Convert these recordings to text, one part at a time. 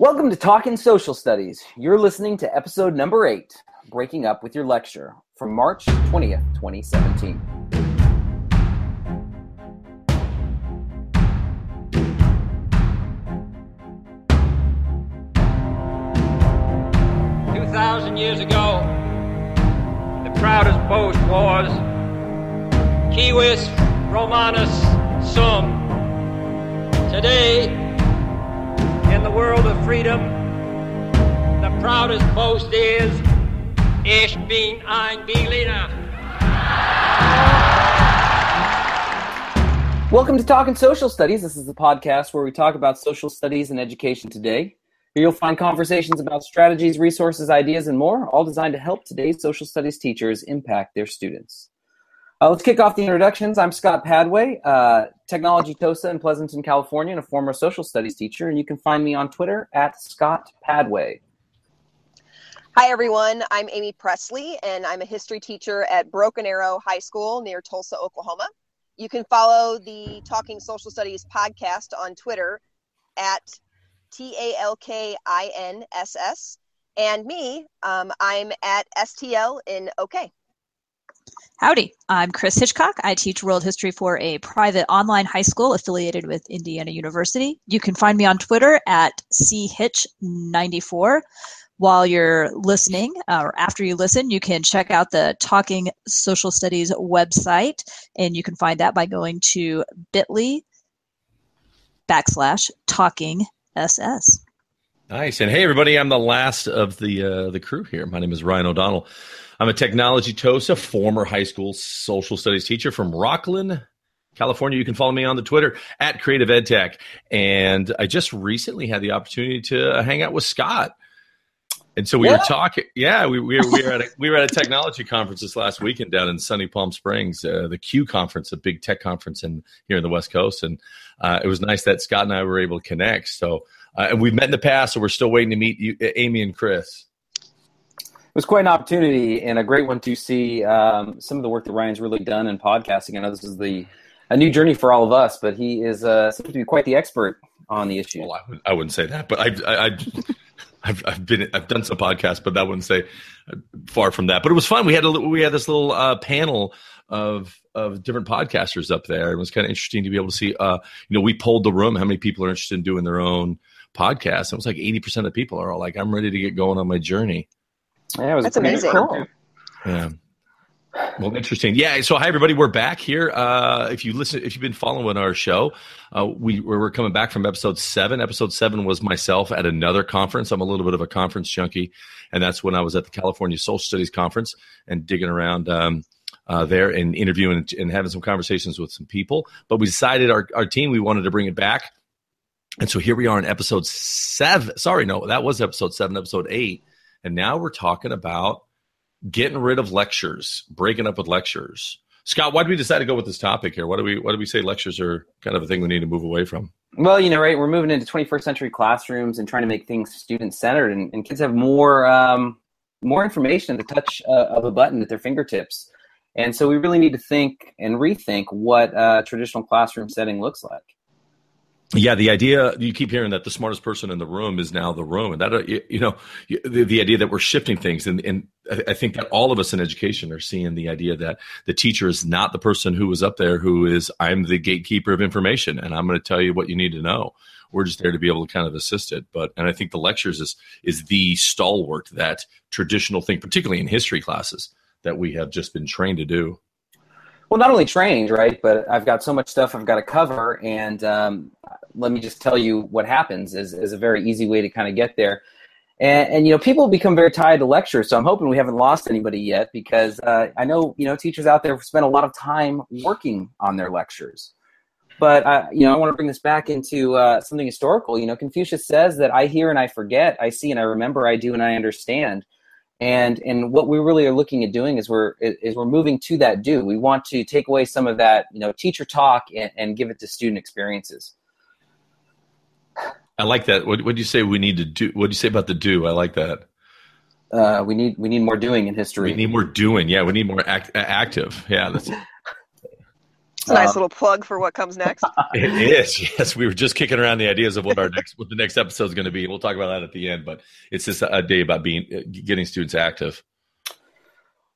Welcome to Talkin' Social Studies. You're listening to episode number 8, Breaking Up With Your Lecture, from March 20th, 2017. Years ago, the proudest boast was civis Romanus sum. Today, in the world of freedom, the proudest boast is Ich bin ein Berliner. Welcome to Talkin' Social Studies. This is the podcast where we talk about social studies and education today. Here you'll find conversations about strategies, resources, ideas, and more, all designed to help today's social studies teachers impact their students. Let's kick off the introductions. I'm Scott Padway, Technology TOSA in Pleasanton, California, and a former social studies teacher. And you can find me on Twitter at Scott Padway. Hi, everyone. I'm Amy Presley, and I'm a history teacher at Broken Arrow High School near Tulsa, Oklahoma. You can follow the Talking Social Studies podcast on Twitter at TALKINSS, and me, I'm at STL in OK. Howdy, I'm Chris Hitchcock. I teach world history for a private online high school affiliated with Indiana University. You can find me on Twitter at CHitch94. While you're listening, or after you listen, you can check out the Talking Social Studies website, and you can find that by going to bit.ly/talkingSS. Nice. And hey, everybody, I'm the last of the crew here. My name is Ryan O'Donnell. I'm a technology TOSA, former high school social studies teacher from Rockland, California. You can follow me on the Twitter at Creative EdTech. And I just recently had the opportunity to hang out with Scott. And so we were talking. Yeah, we were at a technology conference this last weekend down in sunny Palm Springs, the Q Conference, a big tech conference here in the West Coast. And it was nice that Scott and I were able to connect. So and we've met in the past, so we're still waiting to meet you, Amy and Chris. It was quite an opportunity and a great one to see some of the work that Ryan's really done in podcasting. I know this is a new journey for all of us, but he is seems to be quite the expert on the issue. Well, I wouldn't say that, but I I've done some podcasts, but I wouldn't say far from that. But it was fun. We had this little panel of different podcasters up there. It was kind of interesting to be able to see. We polled the room how many people are interested in doing their own podcast. It was like 80% of people are all like, "I'm ready to get going on my journey." Yeah, it was amazing. Cool. Yeah. Well, interesting. Yeah. So, hi everybody. We're back here. If you've been following our show, we're coming back from episode 7. Episode 7 was myself at another conference. I'm a little bit of a conference junkie, and that's when I was at the California Social Studies Conference and digging around there and interviewing and having some conversations with some people. But we decided our team, we wanted to bring it back, and so here we are in episode 7. Sorry, no, that was episode 7, episode 8, and now we're talking about getting rid of lectures, breaking up with lectures. Scott, why did we decide to go with this topic here? Why do we say lectures are kind of a thing we need to move away from? Well, right, we're moving into 21st century classrooms and trying to make things student-centered, and kids have more information at the touch of a button at their fingertips. And so we really need to think and rethink what a traditional classroom setting looks like. Yeah, the idea, you keep hearing that the smartest person in the room is now the room. And that, the idea that we're shifting things. And I think that all of us in education are seeing the idea that the teacher is not the person who is up there who is, I'm the gatekeeper of information, and I'm going to tell you what you need to know. We're just there to be able to kind of assist it. And I think the lectures is the stalwart, that traditional thing, particularly in history classes, that we have just been trained to do. Well, not only trained, right, but I've got so much stuff I've got to cover, and let me just tell you what happens is a very easy way to kind of get there. And people become very tied to lectures, so I'm hoping we haven't lost anybody yet, because I know, teachers out there spend a lot of time working on their lectures. But, I want to bring this back into something historical. Confucius says that I hear and I forget, I see and I remember, I do and I understand. And what we really are looking at doing is we're moving to that do. We want to take away some of that, teacher talk and give it to student experiences. I like that. What do you say we need to do? What do you say about the do? I like that. We need more doing in history. We need more doing. Yeah, we need more active. Yeah, that's Nice little plug for what comes next. It is. Yes. We were just kicking around the ideas of what the next episode is going to be. We'll talk about that at the end, but it's just a day about getting students active.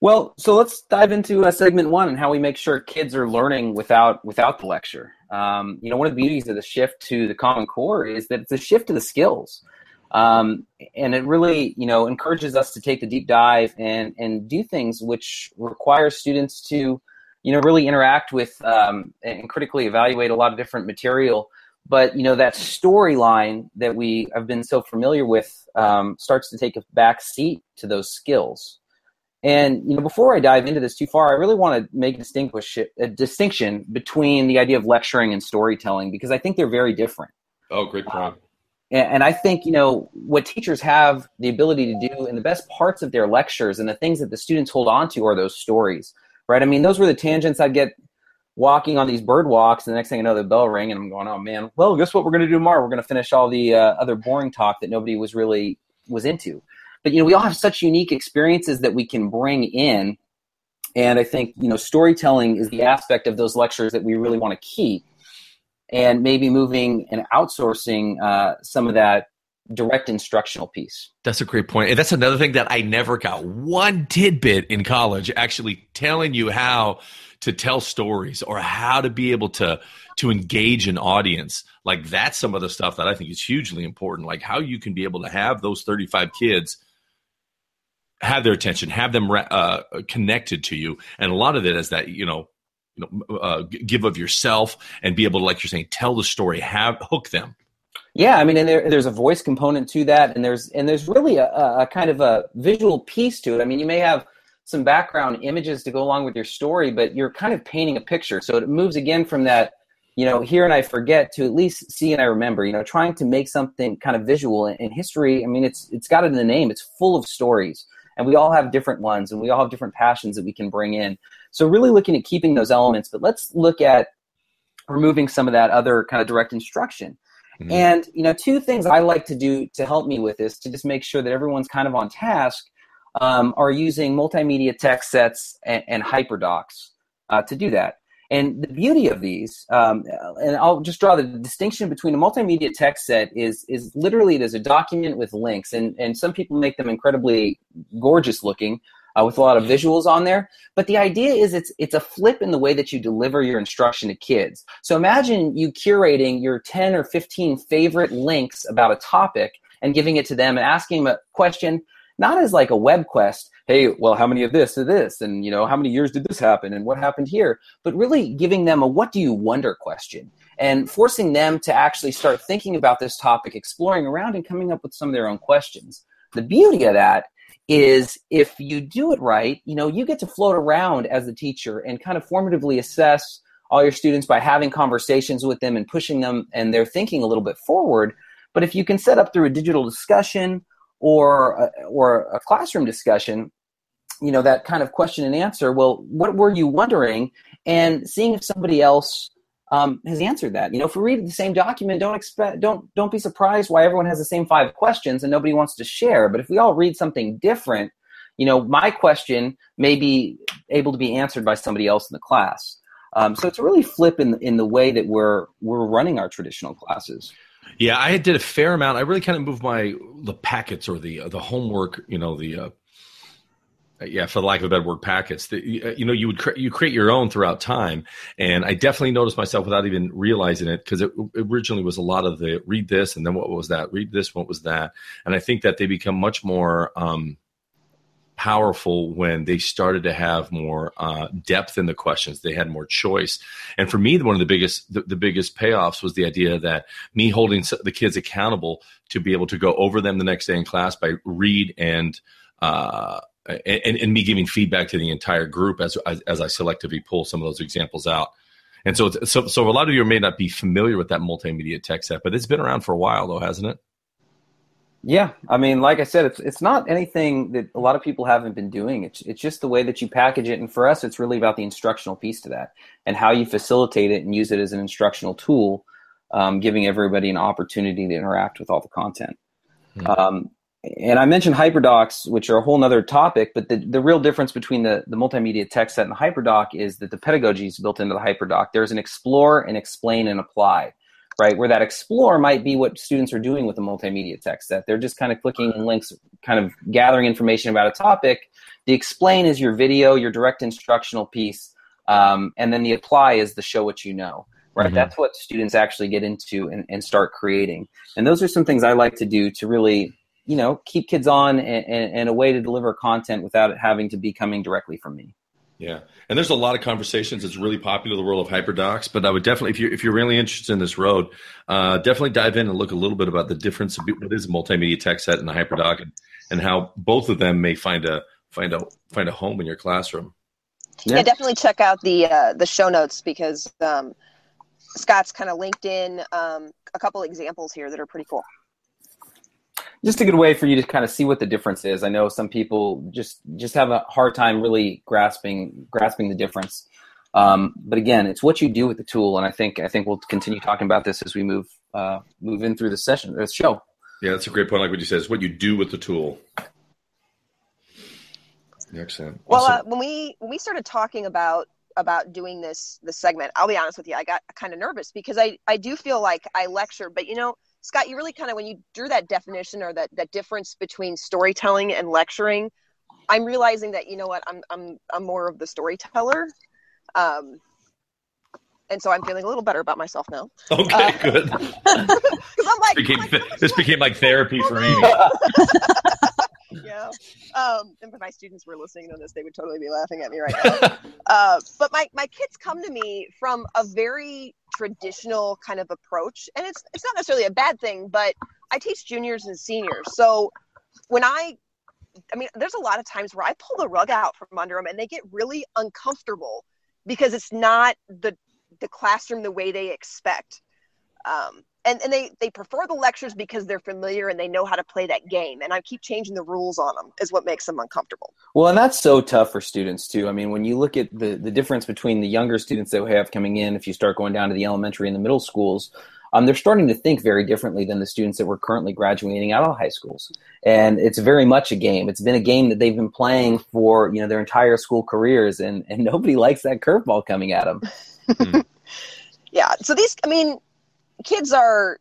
Well, so let's dive into segment one and how we make sure kids are learning without the lecture. You know, one of the beauties of the shift to the Common Core is that it's a shift to the skills. And it really, you know, encourages us to take the deep dive and do things which require students to, you know, really interact with and critically evaluate a lot of different material. But, you know, that storyline that we have been so familiar with starts to take a back seat to those skills. And, you know, before I dive into this too far, I really want to make a distinction between the idea of lecturing and storytelling, because I think they're very different. Oh, great point. And I think, you know, what teachers have the ability to do in the best parts of their lectures and the things that the students hold on to are those stories, right? I mean, those were the tangents I'd get walking on these bird walks, and the next thing I know, the bell rang, and I'm going, oh, man, well, guess what we're going to do tomorrow? We're going to finish all the other boring talk that nobody was into. But, you know, we all have such unique experiences that we can bring in, and I think, you know, storytelling is the aspect of those lectures that we really want to keep. And maybe moving and outsourcing some of that direct instructional piece. That's a great point. And that's another thing that I never got one tidbit in college, actually telling you how to tell stories or how to be able to engage an audience. Like, that's some of the stuff that I think is hugely important, like how you can be able to have those 35 kids have their attention, have them connected to you. And a lot of it is that, you know, give of yourself and be able to, like you're saying, tell the story, hook them. Yeah. I mean, and there's a voice component to that. And there's really a kind of a visual piece to it. I mean, you may have some background images to go along with your story, but you're kind of painting a picture. So it moves again from that, you know, hear and I forget to at least see and I remember, you know, trying to make something kind of visual. And history, I mean, it's got it in the name. It's full of stories. And we all have different ones, and we all have different passions that we can bring in. So really looking at keeping those elements, but let's look at removing some of that other kind of direct instruction. Mm-hmm. And, you know, two things I like to do to help me with this, to just make sure that everyone's kind of on task, are using multimedia text sets and HyperDocs to do that. And the beauty of these, and I'll just draw the distinction between a multimedia text set is literally there's a document with links, and some people make them incredibly gorgeous looking with a lot of visuals on there. But the idea is it's a flip in the way that you deliver your instruction to kids. So imagine you curating your 10 or 15 favorite links about a topic and giving it to them and asking them a question, not as like a web quest, hey, well, how many of this or this? And, you know, how many years did this happen and what happened here? But really giving them a what do you wonder question and forcing them to actually start thinking about this topic, exploring around and coming up with some of their own questions. The beauty of that is if you do it right, you know, you get to float around as a teacher and kind of formatively assess all your students by having conversations with them and pushing them and their thinking a little bit forward. But if you can set up through a digital discussion or a classroom discussion, you know, that kind of question and answer, well, what were you wondering? And seeing if somebody else has answered that. You know, if we read the same document, don't be surprised why everyone has the same five questions and nobody wants to share. But if we all read something different, you know, my question may be able to be answered by somebody else in the class. So it's a really flip in the way that we're running our traditional classes. Yeah, I did a fair amount. I really kind of moved the packets or the homework, you know, for the lack of a better word, packets. You know, you create your own throughout time. And I definitely noticed myself without even realizing it, because it originally was a lot of the read this and then what was that? Read this, what was that? And I think that they become much more powerful when they started to have more depth in the questions. They had more choice. And for me, one of the biggest payoffs was the idea that me holding the kids accountable to be able to go over them the next day in class by read and me giving feedback to the entire group as I selectively pull some of those examples out. And so a lot of you may not be familiar with that multimedia text set, but it's been around for a while though, hasn't it? Yeah. I mean, like I said, it's not anything that a lot of people haven't been doing. It's just the way that you package it. And for us, it's really about the instructional piece to that and how you facilitate it and use it as an instructional tool, giving everybody an opportunity to interact with all the content. Mm-hmm. And I mentioned HyperDocs, which are a whole other topic, but the real difference between the multimedia text set and the HyperDoc is that the pedagogy is built into the HyperDoc. There's an explore, and explain, and apply, right? Where that explore might be what students are doing with the multimedia text set. They're just kind of clicking on links, kind of gathering information about a topic. The explain is your video, your direct instructional piece, and then the apply is the show what you know. Right, mm-hmm. That's what students actually get into and start creating. And those are some things I like to do to really, you know, keep kids on and a way to deliver content without it having to be coming directly from me. Yeah, and there's a lot of conversations. It's really popular, the world of HyperDocs, but I would definitely, if you're really interested in this road, definitely dive in and look a little bit about the difference of what is a multimedia text set and a HyperDoc, and how both of them may find a home in your classroom. Yeah, definitely check out the show notes because. Scott's kind of linked in a couple examples here that are pretty cool. Just a good way for you to kind of see what the difference is. I know some people just have a hard time really grasping the difference. But again, it's what you do with the tool, and I think we'll continue talking about this as we move in through the session, the show. Yeah, that's a great point. Like what you said, it's what you do with the tool. Excellent. Well, when we started talking about doing this segment, I'll be honest with you, I got kind of nervous because I do feel like I lecture, but you know, Scott, you really kind of, when you drew that definition or that difference between storytelling and lecturing, I'm realizing that, you know what, I'm more of the storyteller. And so I'm feeling a little better about myself now. Okay, good. This became like therapy for Amy. Yeah. And if my students were listening to this, they would totally be laughing at me right now. But my kids come to me from a very traditional kind of approach. And it's not necessarily a bad thing, but I teach juniors and seniors. So when I mean, there's a lot of times where I pull the rug out from under them and they get really uncomfortable because it's not the classroom the way they expect. And they prefer the lectures because they're familiar and they know how to play that game. And I keep changing the rules on them is what makes them uncomfortable. Well, and that's so tough for students too. I mean, when you look at the difference between the younger students that we have coming in, if you start going down to the elementary and the middle schools, they're starting to think very differently than the students that were currently graduating out of high schools. And it's very much a game. It's been a game that they've been playing for, you know, their entire school careers, and nobody likes that curveball coming at them. Yeah. So kids are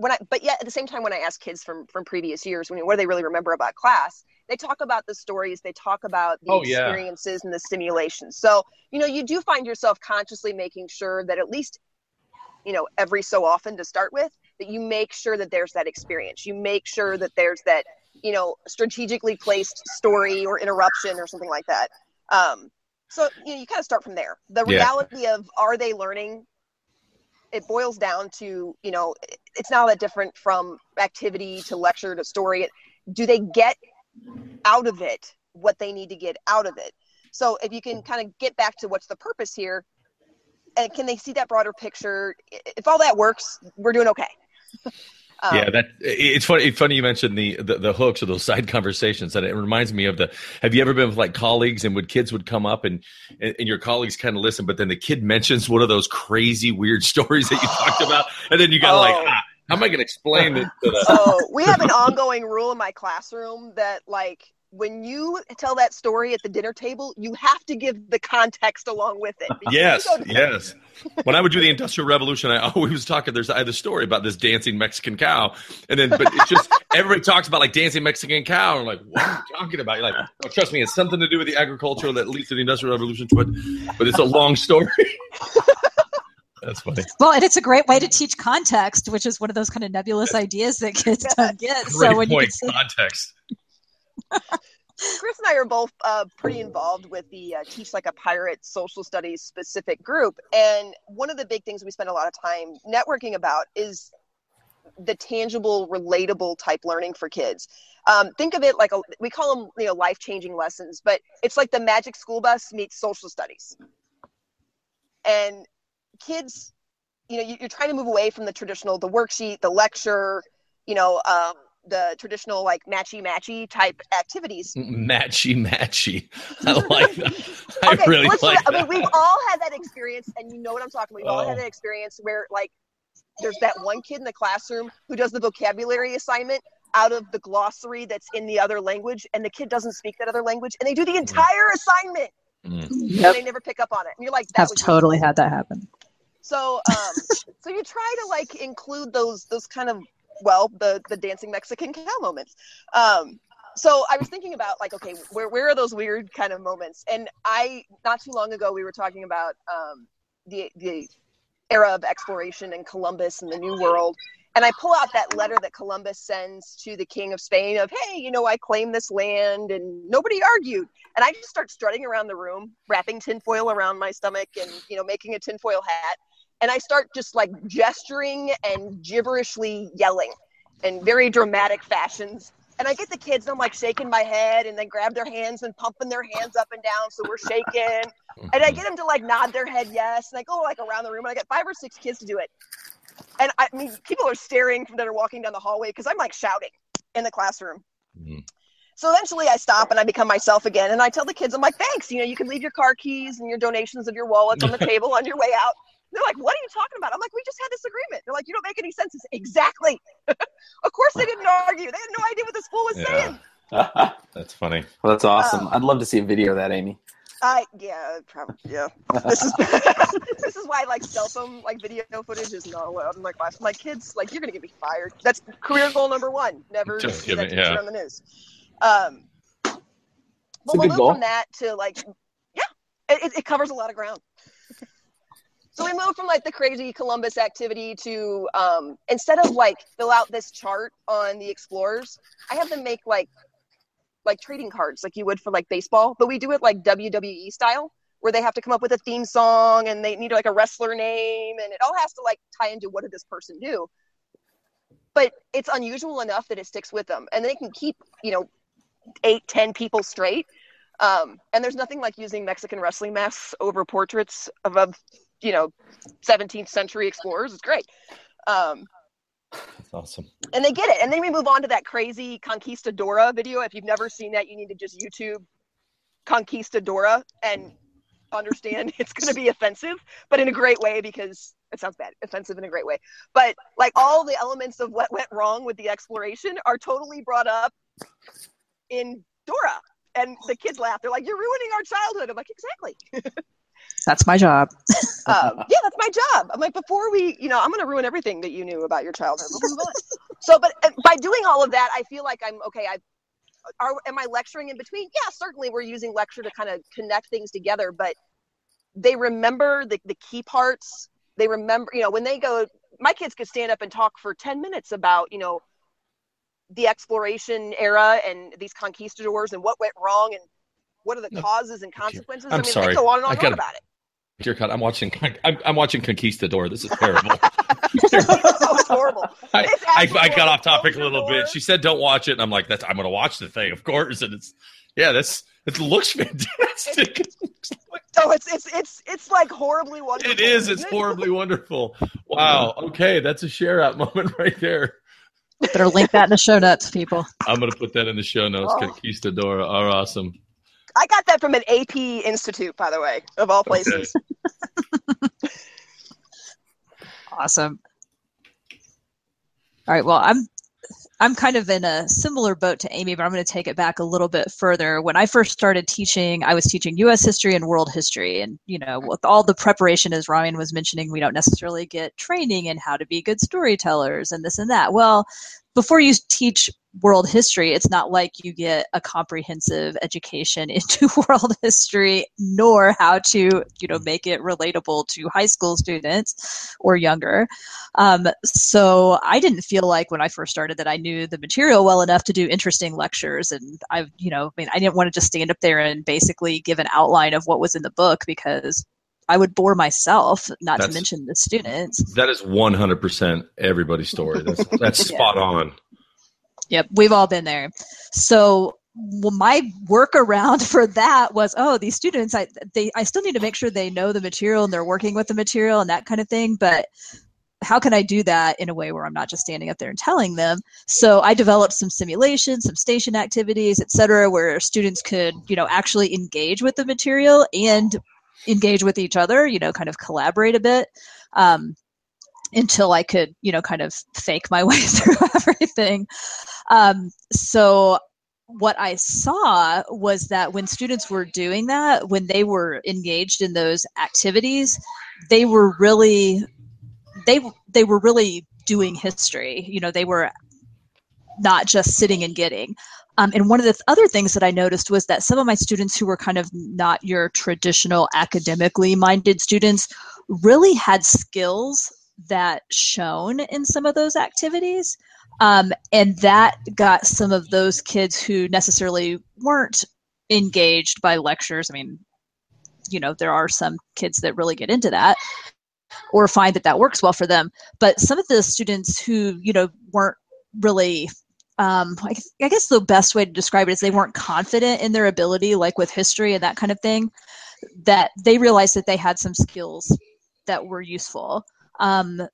but yet at the same time, when I ask kids from previous years, what do they really remember about class? They talk about the stories, they talk about the experiences and the simulations. So, you do find yourself consciously making sure that at least, every so often to start with, that you make sure that there's that experience. You make sure that there's that, strategically placed story or interruption or something like that. So, you kind of start from there. The reality of are they learning? It boils down to, it's not that different from activity to lecture to story. Do they get out of it what they need to get out of it? So if you can kind of get back to what's the purpose here, and can they see that broader picture? If all that works, we're doing okay. It's funny. It's funny you mentioned the hooks or those side conversations, and it reminds me of have you ever been with like colleagues and kids would come up and your colleagues kind of listen, but then the kid mentions one of those crazy weird stories that you talked about, and then you got how am I going to explain it to them? Oh, we have an ongoing rule in my classroom that when you tell that story at the dinner table, you have to give the context along with it. Yes. When I would do the Industrial Revolution, I always was talking. I had a story about this dancing Mexican cow, but it's just everybody talks about dancing Mexican cow, and what are you talking about? You're like, oh, trust me, it's something to do with the agriculture that leads to the Industrial Revolution, but it's a long story. That's funny. Well, and it's a great way to teach context, which is one of those kind of nebulous ideas that kids don't get. Context. Chris and I are both pretty involved with the Teach Like a Pirate social studies specific group. And one of the big things we spend a lot of time networking about is the tangible, relatable type learning for kids. Think of it like we call them life-changing lessons, but it's like the Magic School Bus meets social studies. And kids, you're trying to move away from the traditional, the worksheet, the lecture, the traditional matchy-matchy type activities. Matchy-matchy. I like that. I mean, we've all had that experience, and you know what I'm talking about. We've all had that experience where, there's that one kid in the classroom who does the vocabulary assignment out of the glossary that's in the other language, and the kid doesn't speak that other language, and they do the entire assignment, and they never pick up on it. And you're like, I've totally had that happen. So, so you try to like include those kind of, well, the dancing Mexican cow moments. So I was thinking about like, okay, where are those weird kind of moments? And not too long ago, we were talking about the era of exploration and Columbus and the New World. And I pull out that letter that Columbus sends to the King of Spain of, hey, you know, I claim this land, and nobody argued. And I just start strutting around the room, wrapping tinfoil around my stomach and, you know, making a tinfoil hat. And I start just like gesturing and gibberishly yelling in very dramatic fashions. And I get the kids, and I'm like shaking my head and then grab their hands and pumping their hands up and down. So we're shaking. And I get them to like nod their head yes. And I go like around the room, and I get 5 or 6 kids to do it. And I mean, people are staring that are walking down the hallway because I'm like shouting in the classroom. Mm-hmm. So eventually I stop and I become myself again. And I tell the kids, I'm like, thanks, you know, you can leave your car keys and your donations of your wallets on the table on your way out. They're like, what are you talking about? I'm like, we just had this agreement. They're like, you don't make any sense. It's exactly. Of course they didn't argue. They had no idea what this fool was saying. That's funny. Well, that's awesome. I'd love to see a video of that, Amy. Yeah, probably. This is why like cell phone like video footage is not allowed. I'm like, my kids, like, you're gonna get me fired. That's career goal number one. Never just give it on the news. But we'll move goal. From that to like, yeah, it covers a lot of ground. So we moved from like the crazy Columbus activity to instead of like fill out this chart on the explorers, I have them make like trading cards like you would for like baseball, but we do it like WWE style where they have to come up with a theme song and they need like a wrestler name and it all has to like tie into what did this person do. But it's unusual enough that it sticks with them and they can keep, you know, 8-10 people straight. And there's nothing like using Mexican wrestling masks over portraits of, you know, 17th century explorers. It's great. That's awesome. And they get it. And then we move on to that crazy Conquistadora video. If you've never seen that, you need to just YouTube Conquistadora and understand it's going to be offensive, but in a great way, because it sounds bad, offensive in a great way. But like all the elements of what went wrong with the exploration are totally brought up in Dora. And the kids laugh. They're like, you're ruining our childhood. I'm like, exactly. That's my job. Yeah, that's my job. I'm like, before we, you know, I'm going to ruin everything that you knew about your childhood. We'll move on. So, but by doing all of that, I feel like I'm, okay, am I lecturing in between? Yeah, certainly we're using lecture to kind of connect things together, but they remember the key parts. They remember, you know, when they go, my kids could stand up and talk for 10 minutes about, you know, the exploration era and these conquistadors and what went wrong and what are the causes and consequences? I mean, they go on and on about it. Dear God, I'm watching Conquistador. This is terrible. It's horrible. I got off topic a little bit. She said, "Don't watch it," and I'm like, "That's I'm going to watch the thing, of course." And it's it looks fantastic. Oh, it's like horribly wonderful. It is. It's horribly wonderful. Wow. Okay, that's a share out moment right there. Better link that in the show notes, people. I'm going to put that in the show notes. Oh. Conquistadora are awesome. I got that from an AP Institute, by the way, of all places. Okay. Awesome. All right. Well, I'm kind of in a similar boat to Amy, but I'm going to take it back a little bit further. When I first started teaching, I was teaching U.S. history and world history. And, you know, with all the preparation, as Ryan was mentioning, we don't necessarily get training in how to be good storytellers and this and that. Well, before you teach world history, it's not like you get a comprehensive education into world history, nor how to, you know, make it relatable to high school students or younger. So I didn't feel like when I first started that I knew the material well enough to do interesting lectures. And I didn't want to just stand up there and basically give an outline of what was in the book because I would bore myself, to mention the students. That is 100% everybody's story. That's spot on. Yep, we've all been there. So my workaround for that was, these students, I still need to make sure they know the material and they're working with the material and that kind of thing. But how can I do that in a way where I'm not just standing up there and telling them? So I developed some simulations, some station activities, et cetera, where students could, you know, actually engage with the material and engage with each other, you know, kind of collaborate a bit. until I could, you know, kind of fake my way through everything. So what I saw was that when students were doing that, when they were engaged in those activities, they were really doing history. You know, they were not just sitting and getting. And one of the other things that I noticed was that some of my students who were kind of not your traditional academically minded students really had skills that shone in some of those activities. And that got some of those kids who necessarily weren't engaged by lectures. I mean, you know, there are some kids that really get into that or find that that works well for them. But some of the students who, you know, weren't really, I guess the best way to describe it is they weren't confident in their ability, like with history and that kind of thing, that they realized that they had some skills that were useful.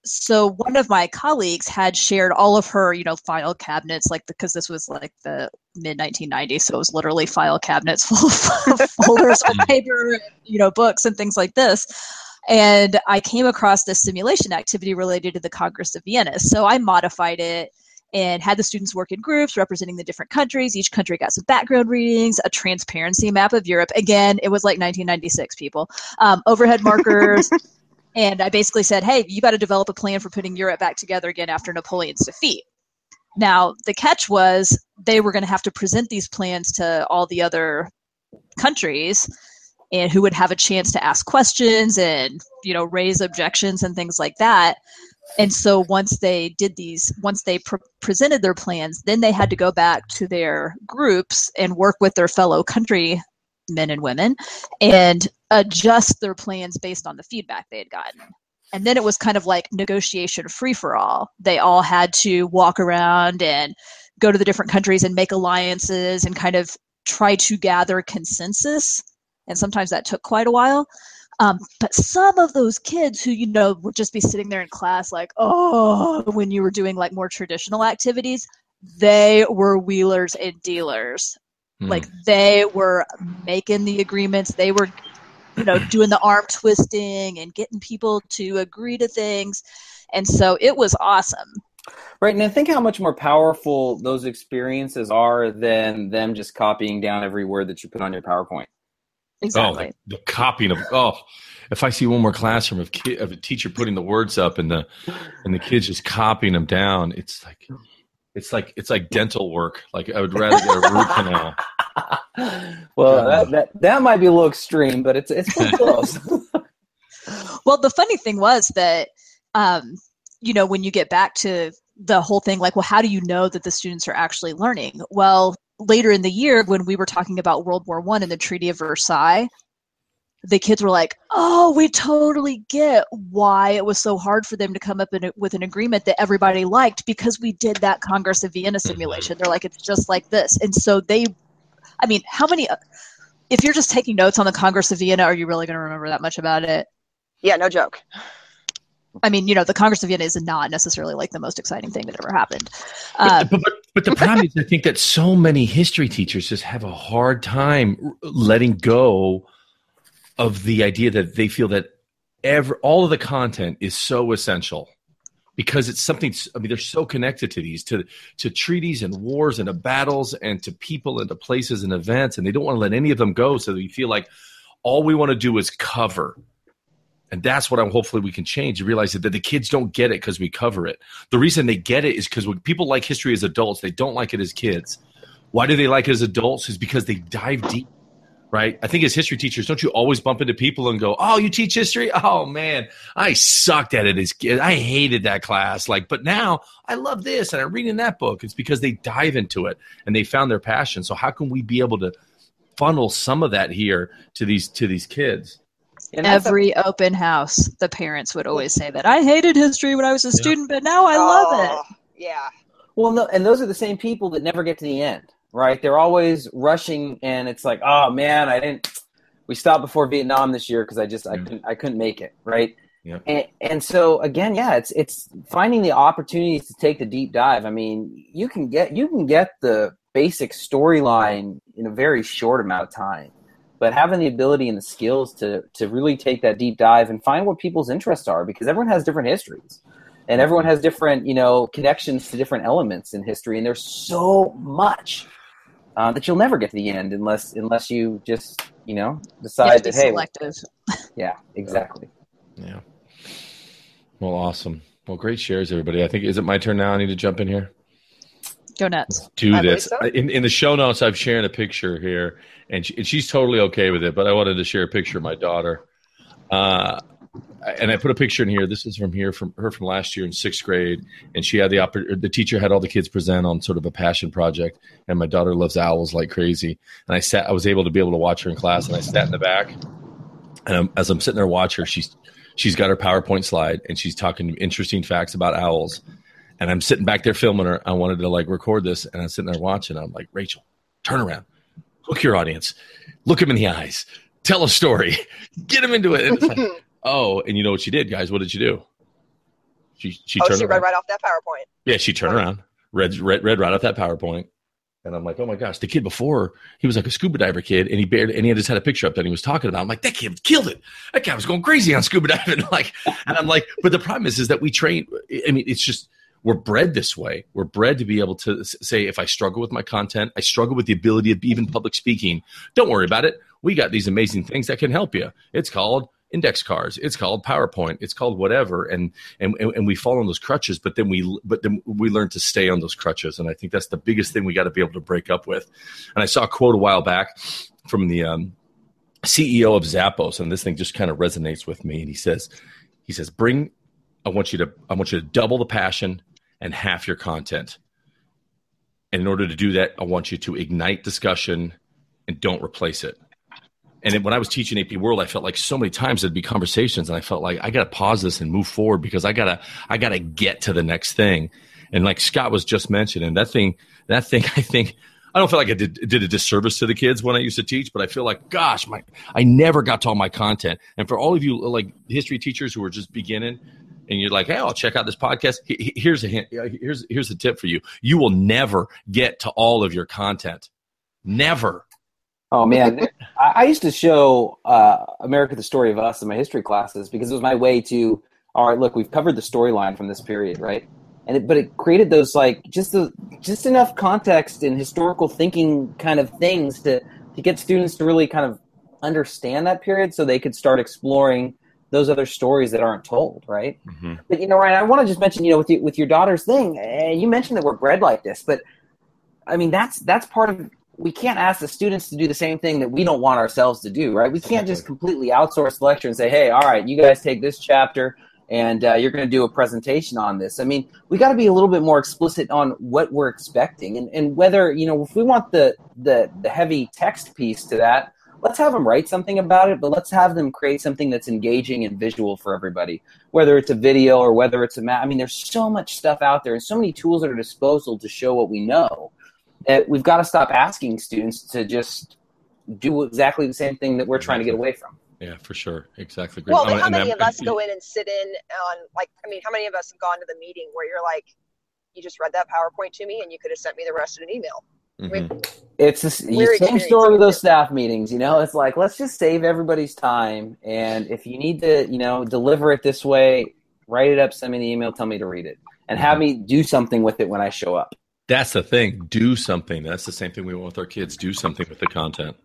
So one of my colleagues had shared all of her, you know, file cabinets, like, because this was like the mid 1990s. So it was literally file cabinets full of folders of paper, you know, books and things like this. And I came across this simulation activity related to the Congress of Vienna. So I modified it and had the students work in groups representing the different countries. Each country got some background readings, a transparency map of Europe. Again, it was like 1996, people, overhead markers. And I basically said, hey, you got to develop a plan for putting Europe back together again after Napoleon's defeat. Now, the catch was they were going to have to present these plans to all the other countries and who would have a chance to ask questions and, you know, raise objections and things like that. And so once they did these, once they presented their plans, then they had to go back to their groups and work with their fellow country men and women and adjust their plans based on the feedback they had gotten. And then it was kind of like negotiation free-for-all. They all had to walk around and go to the different countries and make alliances and kind of try to gather consensus. And sometimes that took quite a while. But some of those kids who, you know, would just be sitting there in class like, oh, when you were doing like more traditional activities, they were wheelers and dealers. Like they were making the agreements. They were, you know, doing the arm twisting and getting people to agree to things. And so it was awesome. Right. And I think how much more powerful those experiences are than them just copying down every word that you put on your PowerPoint. Exactly. Oh, the copying of, oh, if I see one more classroom of a teacher putting the words up and the kids just copying them down, it's like dental work. Like I would rather get a root canal. Well, that might be a little extreme, but it's pretty close. Well, the funny thing was that, you know, when you get back to the whole thing, like, well, how do you know that the students are actually learning? Well, later in the year, when we were talking about World War One and the Treaty of Versailles, the kids were like, oh, we totally get why it was so hard for them to come up with an agreement that everybody liked, because we did that Congress of Vienna simulation. They're like, it's just like this. And so they, I mean, how many, if you're just taking notes on the Congress of Vienna, are you really going to remember that much about it? Yeah, no joke. I mean, you know, the Congress of Vienna is not necessarily like the most exciting thing that ever happened. But the problem is I think that so many history teachers just have a hard time letting go of the idea that they feel that all of the content is so essential because it's something. I mean, they're so connected to these, to treaties and wars and to battles and to people and to places and events, and they don't want to let any of them go. So they feel like all we want to do is cover, and that's what I'm hopefully we can change. And realize that the kids don't get it because we cover it. The reason they get it is because when people like history as adults, they don't like it as kids. Why do they like it as adults? Is because they dive deep. Right? I think as history teachers, don't you always bump into people and go, oh, you teach history? Oh, man, I sucked at it as kid. I hated that class. Like, but now I love this and I'm reading that book. It's because they dive into it and they found their passion. So how can we be able to funnel some of that here to these kids? And every open house, the parents would always say that. I hated history when I was a student, but now I love it. Yeah. Well, no, and those are the same people that never get to the end. Right. They're always rushing. And it's like, oh, man, we stopped before Vietnam this year because I couldn't make it. Right. Yeah. And so, again, yeah, it's finding the opportunities to take the deep dive. I mean, you can get the basic storyline in a very short amount of time. But having the ability and the skills to really take that deep dive and find what people's interests are, because everyone has different histories. And everyone has different, you know, connections to different elements in history. And there's so much that you'll never get to the end unless you just, you know, decide that, hey. Selective. Yeah, exactly. Yeah. Well, awesome. Well, great shares, everybody. I think, is it my turn now? I need to jump in here. Go nuts. Let's do this. So. In the show notes, I'm sharing a picture here, and she's totally okay with it, but I wanted to share a picture of my daughter. And I put a picture in here. This is from last year in sixth grade. And she had the teacher had all the kids present on sort of a passion project. And my daughter loves owls like crazy. And I was able to watch her in class. And I sat in the back. And as I'm sitting there, watch her. She's got her PowerPoint slide, and she's talking interesting facts about owls. And I'm sitting back there filming her. I wanted to like record this, and I'm sitting there watching. I'm like, Rachel, turn around, hook your audience, look them in the eyes, tell a story, get them into it. And it's like, oh, and you know what she did, guys? What did she do? She read right off that PowerPoint. Yeah, she turned around, read right off that PowerPoint, and I'm like, oh my gosh, the kid before, he was like a scuba diver kid, and he just had a picture up that he was talking about. I'm like, that kid killed it. That guy was going crazy on scuba diving, and I'm like, but the problem is that we train. I mean, it's just. We're bred this way. We're bred to be able to say, if I struggle with my content, I struggle with the ability of even public speaking, don't worry about it. We got these amazing things that can help you. It's called index cards. It's called PowerPoint. It's called whatever. And we fall on those crutches, but then we learn to stay on those crutches. And I think that's the biggest thing we got to be able to break up with. And I saw a quote a while back from the CEO of Zappos, and this thing just kind of resonates with me. And he says, I want you to double the passion and half your content. And in order to do that, I want you to ignite discussion and don't replace it. And when I was teaching AP World, I felt like so many times there'd be conversations, and I felt like I got to pause this and move forward because I gotta get to the next thing. And like Scott was just mentioning, that thing, I think, I don't feel like I did a disservice to the kids when I used to teach, but I feel like, gosh, I never got to all my content. And for all of you like history teachers who are just beginning, and you're like, hey, I'll check out this podcast. Here's a hint. Here's a tip for you. You will never get to all of your content. Never. Oh, man. I used to show America, the Story of Us in my history classes because it was my way to, all right, look, we've covered the storyline from this period, right? And it created those like just enough context and historical thinking kind of things to get students to really kind of understand that period so they could start exploring those other stories that aren't told, right? Mm-hmm. But, you know, Ryan, I want to just mention, you know, with your daughter's thing, and you mentioned that we're bred like this, but, I mean, that's part of – we can't ask the students to do the same thing that we don't want ourselves to do, right? We can't just completely outsource the lecture and say, hey, all right, you guys take this chapter, and you're going to do a presentation on this. I mean, we got to be a little bit more explicit on what we're expecting, and whether, you know, if we want the heavy text piece to that, let's have them write something about it, but let's have them create something that's engaging and visual for everybody, whether it's a video or whether it's a map. I mean, there's so much stuff out there and so many tools at our disposal to show what we know that we've got to stop asking students to just do exactly the same thing that we're trying to get away from. Yeah, for sure. Exactly. Great. Well, how many of us go in and sit in on, like, I mean, how many of us have gone to the meeting where you're like, you just read that PowerPoint to me and you could have sent me the rest in an email? Mm-hmm. It's the same story with those staff meetings, you know, it's like, let's just save everybody's time. And if you need to, you know, deliver it this way, write it up, send me an email, tell me to read it, and have me do something with it when I show up. That's the thing. Do something. That's the same thing we want with our kids. Do something with the content.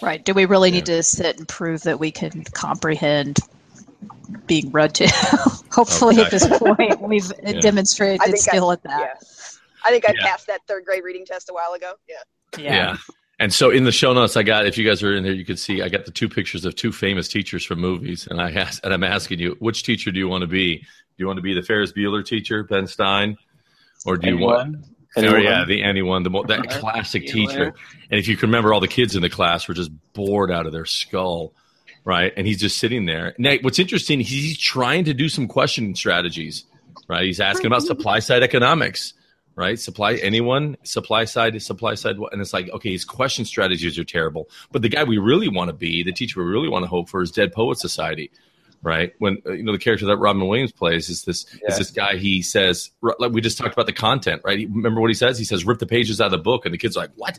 Right. Do we really need to sit and prove that we can comprehend being read to? Hopefully at this point we've demonstrated skill at that. Yeah. I think I passed that third grade reading test a while ago. Yeah. And so in the show notes, I got, if you guys are in there, you can see I got the two pictures of two famous teachers from movies. And I'm asking you, which teacher do you want to be? Do you want to be the Ferris Bueller teacher, Ben Stein, or do you want the classic teacher? And if you can remember, all the kids in the class were just bored out of their skull, right? And he's just sitting there. Now, what's interesting, he's trying to do some questioning strategies, right? He's asking about supply side economics. Right? Supply side. And it's like, okay, his question strategies are terrible. But the guy we really want to be, the teacher we really want to hope for is Dead Poets Society, right? When, you know, the character that Robin Williams plays is this guy, he says, like we just talked about the content, right? Remember what he says? He says, rip the pages out of the book. And the kid's like, what?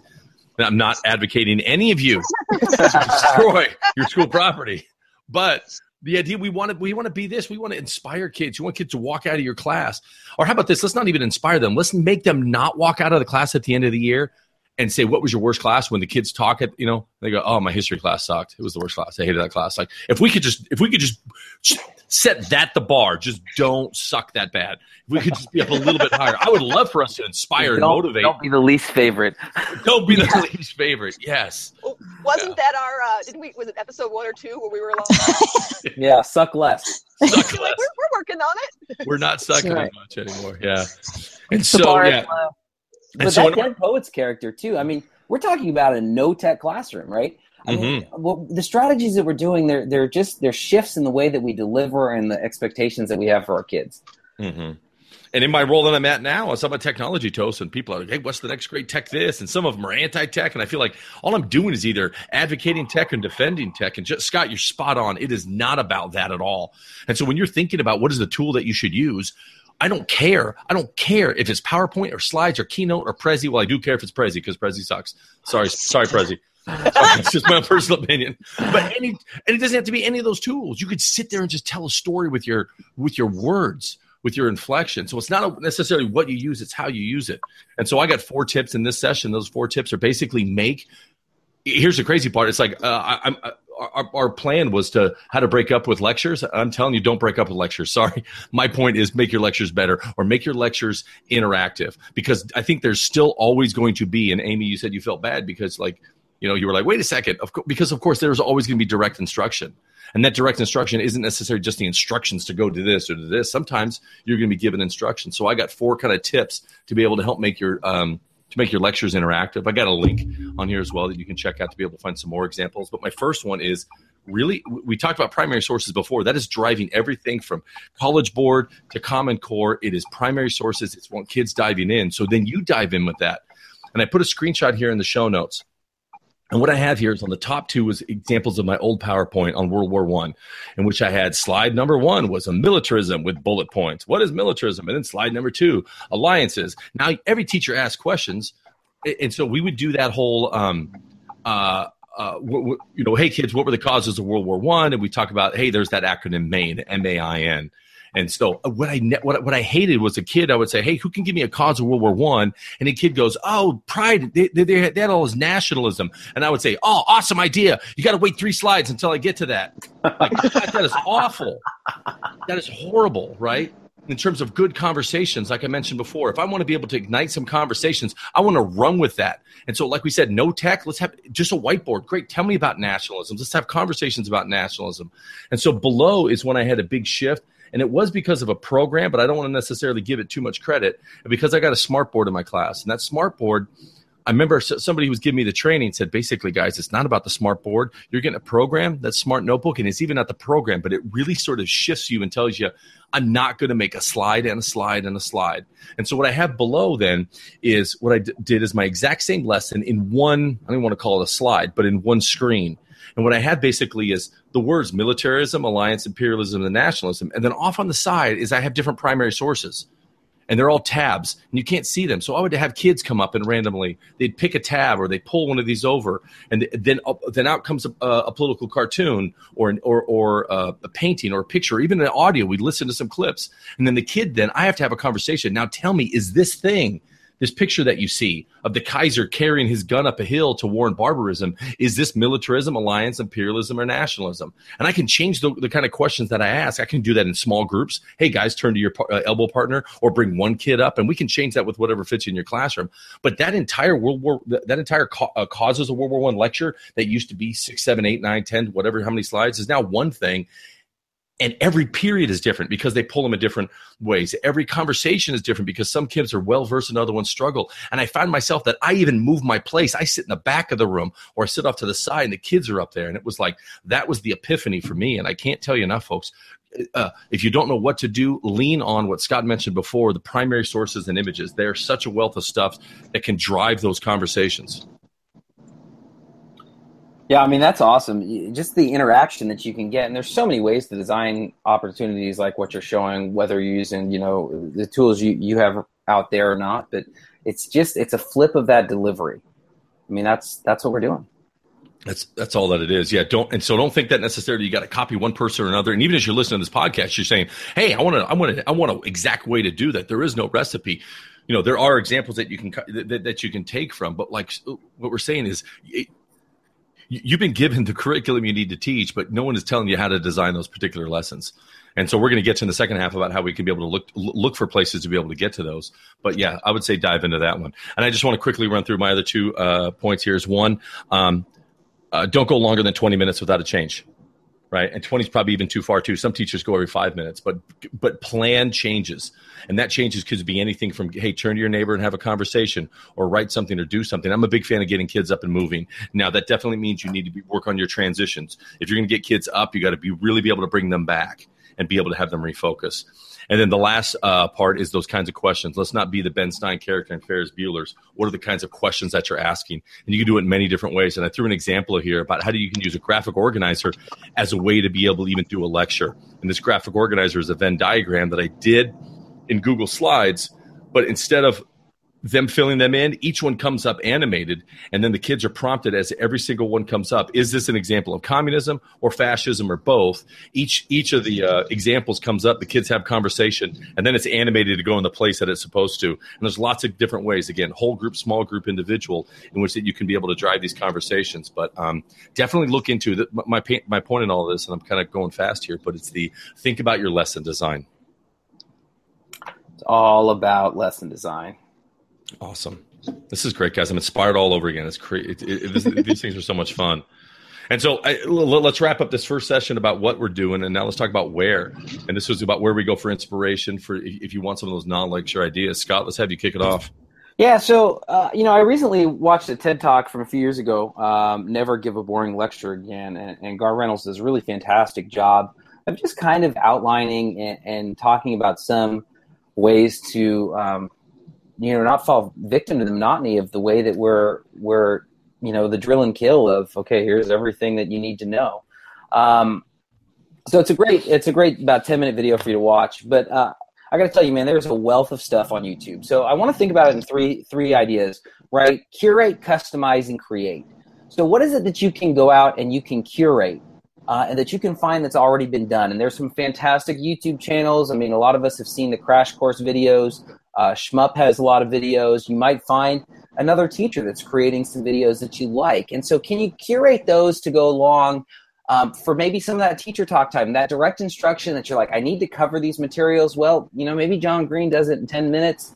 And I'm not advocating any of you to destroy your school property. But The idea we want to be this. We want to inspire kids. You want kids to walk out of your class. Or how about this? Let's not even inspire them. Let's make them not walk out of the class at the end of the year and say, what was your worst class? When the kids talk at, you know, they go, oh, my history class sucked. It was the worst class. I hated that class. Like if we could just set that the bar, just don't suck that bad. If we could just be up a little bit higher. I would love for us to inspire and motivate. Don't be the least favorite. Don't be the least favorite. Yes. Well, wasn't that our, was it episode 1 or 2 where we were like, yeah, suck less. Suck less. Like, we're working on it. We're not sucking as much anymore. Yeah. And so, yeah. But so that Dead Poets character, too. I mean, we're talking about a no-tech classroom, right? I mean, well, the strategies that we're doing, they're shifts in the way that we deliver and the expectations that we have for our kids. Mm-hmm. And in my role that I'm at now, I'm a technology toast, and people are like, hey, what's the next great tech this? And some of them are anti-tech, and I feel like all I'm doing is either advocating tech and defending tech. And just, Scott, you're spot on. It is not about that at all. And so when you're thinking about what is the tool that you should use, I don't care. I don't care if it's PowerPoint or slides or Keynote or Prezi. Well, I do care if it's Prezi because Prezi sucks. Sorry, Prezi. It's just my personal opinion. But and it doesn't have to be any of those tools. You could sit there and just tell a story with your words, with your inflection. So it's not necessarily what you use, it's how you use it. And so I got 4 tips in this session. Those 4 tips are basically here's the crazy part. It's like our plan was to how to break up with lectures. I'm telling you, don't break up with lectures. Sorry. My point is make your lectures better or make your lectures interactive, because I think there's still always going to be, and Amy, you said you felt bad because you were like, wait a second, because of course there's always going to be direct instruction. And that direct instruction isn't necessarily just the instructions to go to this or to this. Sometimes you're going to be given instructions. So I got 4 kind of tips to be able to help make your, to make your lectures interactive. I got a link on here as well that you can check out to be able to find some more examples. But my first one is really, we talked about primary sources before. That is driving everything from College Board to Common Core. It is primary sources. It's want kids diving in. So then you dive in with that. And I put a screenshot here in the show notes. And what I have here is on the top 2 was examples of my old PowerPoint on World War One, in which I had slide number 1 was a militarism with bullet points. What is militarism? And then slide number 2, alliances. Now, every teacher asks questions. And so we would do that whole, hey, kids, what were the causes of World War One? And we talk about, hey, there's that acronym MAIN, M-A-I-N. And so what I hated was a kid. I would say, hey, who can give me a cause of World War One? And a kid goes, oh, pride. They had all this nationalism. And I would say, oh, awesome idea. You got to wait 3 slides until I get to that. Like, that is awful. That is horrible, right? In terms of good conversations, like I mentioned before, if I want to be able to ignite some conversations, I want to run with that. And so like we said, no tech, let's have just a whiteboard. Great. Tell me about nationalism. Let's have conversations about nationalism. And so below is when I had a big shift. And it was because of a program, but I don't want to necessarily give it too much credit, because I got a smart board in my class. And that smart board, I remember somebody who was giving me the training said, basically, guys, it's not about the smart board. You're getting a program, that smart notebook, and it's even not the program, but it really sort of shifts you and tells you, I'm not going to make a slide and a slide and a slide. And so what I have below then is what I did is my exact same lesson in one, I don't want to call it a slide, but in one screen. And what I had basically is the words militarism, alliance, imperialism, and nationalism. And then off on the side is I have different primary sources. And they're all tabs, and you can't see them. So I would have kids come up and randomly, they'd pick a tab or they pull one of these over, and then out comes a political cartoon or a painting or a picture, or even an audio. We'd listen to some clips. And then the kid then, I have to have a conversation. Now tell me, is this thing, this picture that you see of the Kaiser carrying his gun up a hill to war and barbarism, is this militarism, alliance, imperialism, or nationalism? And I can change the kind of questions that I ask. I can do that in small groups. Hey, guys, turn to your elbow partner, or bring one kid up, and we can change that with whatever fits in your classroom. But that entire causes of World War I lecture that used to be 6, 7, 8, 9, 10, whatever, how many slides, is now one thing. And every period is different because they pull them in different ways. Every conversation is different because some kids are well-versed and other ones struggle. And I find myself that I even move my place. I sit in the back of the room or I sit off to the side and the kids are up there. And it was like, that was the epiphany for me. And I can't tell you enough, folks. If you don't know what to do, lean on what Scott mentioned before, the primary sources and images. They're such a wealth of stuff that can drive those conversations. Yeah, I mean, that's awesome. Just the interaction that you can get. And there's so many ways to design opportunities like what you're showing, whether you're using, the tools you have out there or not. But it's a flip of that delivery. I mean, that's what we're doing. That's all that it is. Yeah. Don't think that necessarily you got to copy one person or another. And even as you're listening to this podcast, you're saying, hey, I want an exact way to do that. There is no recipe. You know, there are examples that you can take from, but like what we're saying is you've been given the curriculum you need to teach, but no one is telling you how to design those particular lessons. And so we're going to get to in the second half about how we can be able to look for places to be able to get to those. But yeah, I would say dive into that one. And I just want to quickly run through my other two points here is one, don't go longer than 20 minutes without a change, right? And 20 is probably even too far too. Some teachers go every 5 minutes, but plan changes. And that changes could be anything from, hey, turn to your neighbor and have a conversation or write something or do something. I'm a big fan of getting kids up and moving. Now, that definitely means you need to work on your transitions. If you're going to get kids up, you got to really be able to bring them back and be able to have them refocus. And then the last part is those kinds of questions. Let's not be the Ben Stein character in Ferris Bueller's. What are the kinds of questions that you're asking? And you can do it in many different ways. And I threw an example here about how you can use a graphic organizer as a way to be able to even do a lecture. And this graphic organizer is a Venn diagram that I did in Google Slides, but instead of them filling them in, each one comes up animated, and then the kids are prompted as every single one comes up. Is this an example of communism or fascism or both? Each of the examples comes up. The kids have conversation, and then it's animated to go in the place that it's supposed to. And there's lots of different ways, again, whole group, small group, individual, in which that you can be able to drive these conversations. But definitely look into my point in all of this, and I'm kind of going fast here, but it's the think about your lesson design. It's all about lesson design. Awesome. This is great, guys. I'm inspired all over again. It's these things are so much fun. And so let's wrap up this first session about what we're doing. And now let's talk about where. And this was about where we go for inspiration for if you want some of those non-lecture ideas. Scott, let's have you kick it off. Yeah. So, I recently watched a TED Talk from a few years ago, Never Give a Boring Lecture Again. And Gar Reynolds does a really fantastic job of just kind of outlining and talking about some ways to not fall victim to the monotony of the way that we're the drill and kill of, okay, here's everything that you need to know. So it's a great about 10-minute video for you to watch. But I got to tell you, man, there's a wealth of stuff on YouTube. So I want to think about it in three ideas, right? Curate, customize, and create. So what is it that you can go out and you can curate and that you can find that's already been done? And there's some fantastic YouTube channels. I mean, a lot of us have seen the Crash Course videos. Shmup has a lot of videos. You might find another teacher that's creating some videos that you like. And so can you curate those to go along for maybe some of that teacher talk time, that direct instruction that you're like, I need to cover these materials. Well, maybe John Green does it in 10 minutes.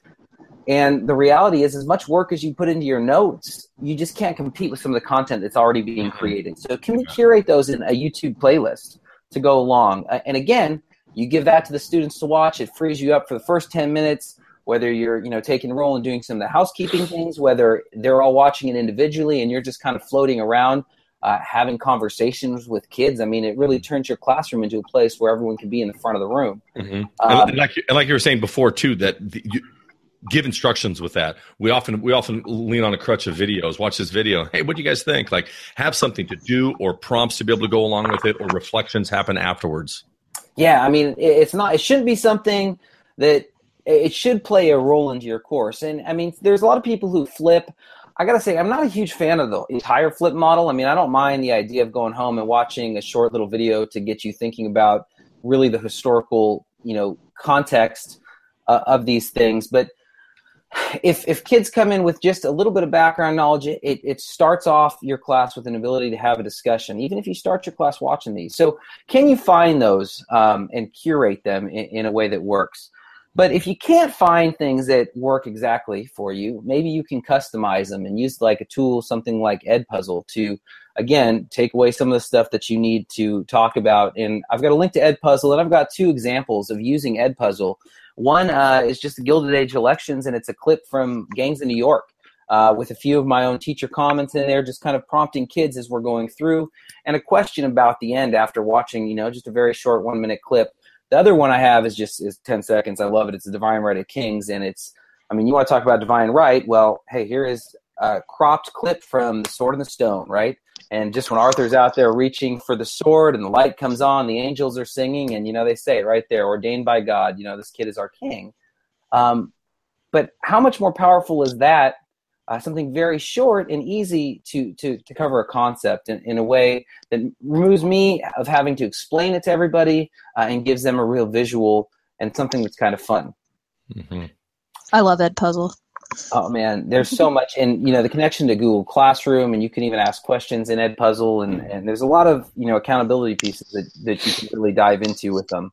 And the reality is as much work as you put into your notes, you just can't compete with some of the content that's already being created. So can we curate those in a YouTube playlist to go along? And again, you give that to the students to watch. It frees you up for the first 10 minutes. Whether you're, taking a role and doing some of the housekeeping things, whether they're all watching it individually and you're just kind of floating around having conversations with kids. I mean, it really turns your classroom into a place where everyone can be in the front of the room. Mm-hmm. And like you were saying before, too, that you give instructions with that. We often lean on a crutch of videos. Watch this video. Hey, what do you guys think? Like have something to do or prompts to be able to go along with it or reflections happen afterwards. Yeah, I mean, it shouldn't be something that – it should play a role into your course. And I mean, there's a lot of people who flip. I got to say, I'm not a huge fan of the entire flip model. I mean, I don't mind the idea of going home and watching a short little video to get you thinking about really the historical, context of these things. But if kids come in with just a little bit of background knowledge, it starts off your class with an ability to have a discussion, even if you start your class watching these. So can you find those and curate them in a way that works? But if you can't find things that work exactly for you, maybe you can customize them and use like a tool, something like Edpuzzle to, again, take away some of the stuff that you need to talk about. And I've got a link to Edpuzzle, and I've got two examples of using Edpuzzle. One is just the Gilded Age elections, and it's a clip from Gangs of New York with a few of my own teacher comments in there, just kind of prompting kids as we're going through, and a question about the end after watching, just a very short 1-minute clip. The other one I have is 10 seconds. I love it. It's the Divine Right of Kings. And you want to talk about divine right. Well, hey, here is a cropped clip from the Sword and the Stone, right? And just when Arthur's out there reaching for the sword and the light comes on, the angels are singing. And, they say it right there, ordained by God, this kid is our king. But how much more powerful is that something very short and easy to cover a concept in a way that removes me of having to explain it to everybody and gives them a real visual and something that's kind of fun. Mm-hmm. I love Edpuzzle. Oh man, there's so much, and you know the connection to Google Classroom, and you can even ask questions in Edpuzzle, and there's a lot of accountability pieces that you can really dive into with them.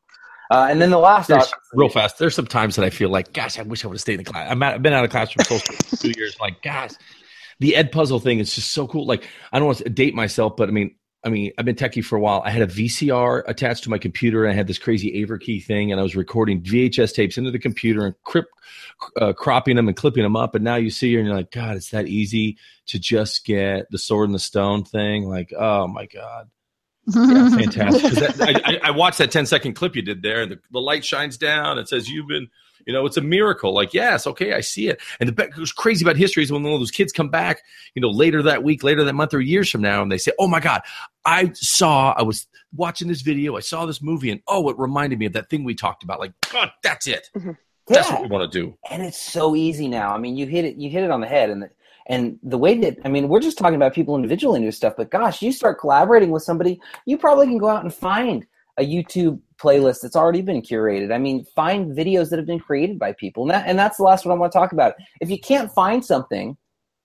And then the last, real fast. There's some times that I feel like, gosh, I wish I would have stayed in the class. I've been out of class for 2 years. Like, gosh, the Edpuzzle thing is just so cool. Like, I don't want to date myself, but I mean, I've been techie for a while. I had a VCR attached to my computer, and I had this crazy Averkey thing, and I was recording VHS tapes into the computer and cropping them and clipping them up. And now you see her, and you're like, God, it's that easy to just get the Sword and the Stone thing. Like, oh my God. Yeah, fantastic. I watched that 10-second clip you did there, and the light shines down. It says you've been, it's a miracle. Like, yes, okay, I see it. And what's crazy about history is when all those kids come back, later that week, later that month, or years from now, and they say, "Oh my God, I was watching this video, I saw this movie, and oh, it reminded me of that thing we talked about." Like, God, that's it. Mm-hmm. That's what we want to do. And it's so easy now. I mean, you hit it on the head, and the way that, we're just talking about people individually do stuff, but gosh, you start collaborating with somebody, you probably can go out and find a YouTube playlist that's already been curated. Find videos that have been created by people. And that's the last one I want to talk about. If you can't find something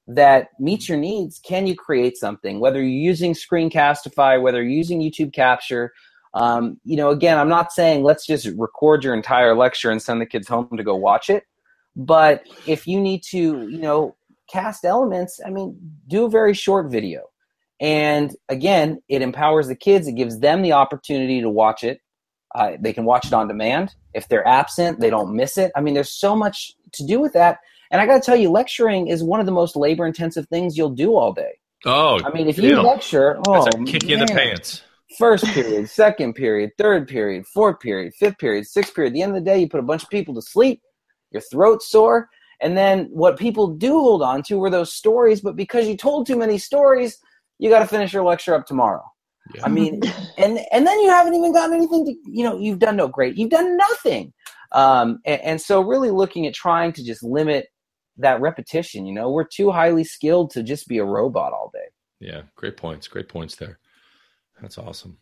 that meets your needs, can you create something? Whether you're using Screencastify, whether you're using YouTube Capture, again, I'm not saying let's just record your entire lecture and send the kids home to go watch it. But if you need to, cast elements, do a very short video. And again, it empowers the kids. It gives them the opportunity to watch it. They can watch it on demand. If they're absent, they don't miss it. There's so much to do with that. And I got to tell you, lecturing is one of the most labor-intensive things you'll do all day. Oh, if you lecture, that's a kick in the pants. First period, second period, third period, fourth period, fifth period, sixth period. At the end of the day, you put a bunch of people to sleep. Your throat's sore. And then what people do hold on to were those stories, but because you told too many stories, you got to finish your lecture up tomorrow. Yeah. And then you haven't even gotten anything to, you've done no great. You've done nothing. And so really looking at trying to just limit that repetition, we're too highly skilled to just be a robot all day. Yeah. Great points there. That's awesome.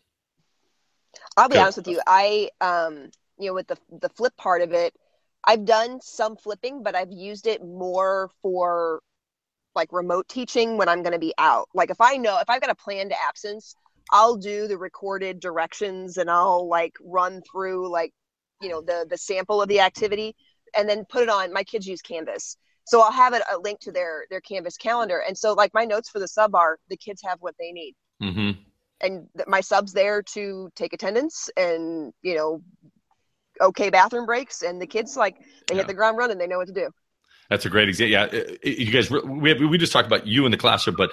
I'll be honest with you. I, with the flip part of it, I've done some flipping, but I've used it more for like remote teaching when I'm going to be out. Like if I've got a planned absence, I'll do the recorded directions and I'll like run through like, the sample of the activity and then put it on. My kids use Canvas. So I'll have a link to their Canvas calendar. And so like my notes for the sub are the kids have what they need. Mm-hmm. And my sub's there to take attendance and, okay bathroom breaks, and the kids hit the ground running. They know what to do. That's a great example. Yeah, you guys, we just talked about you in the classroom, but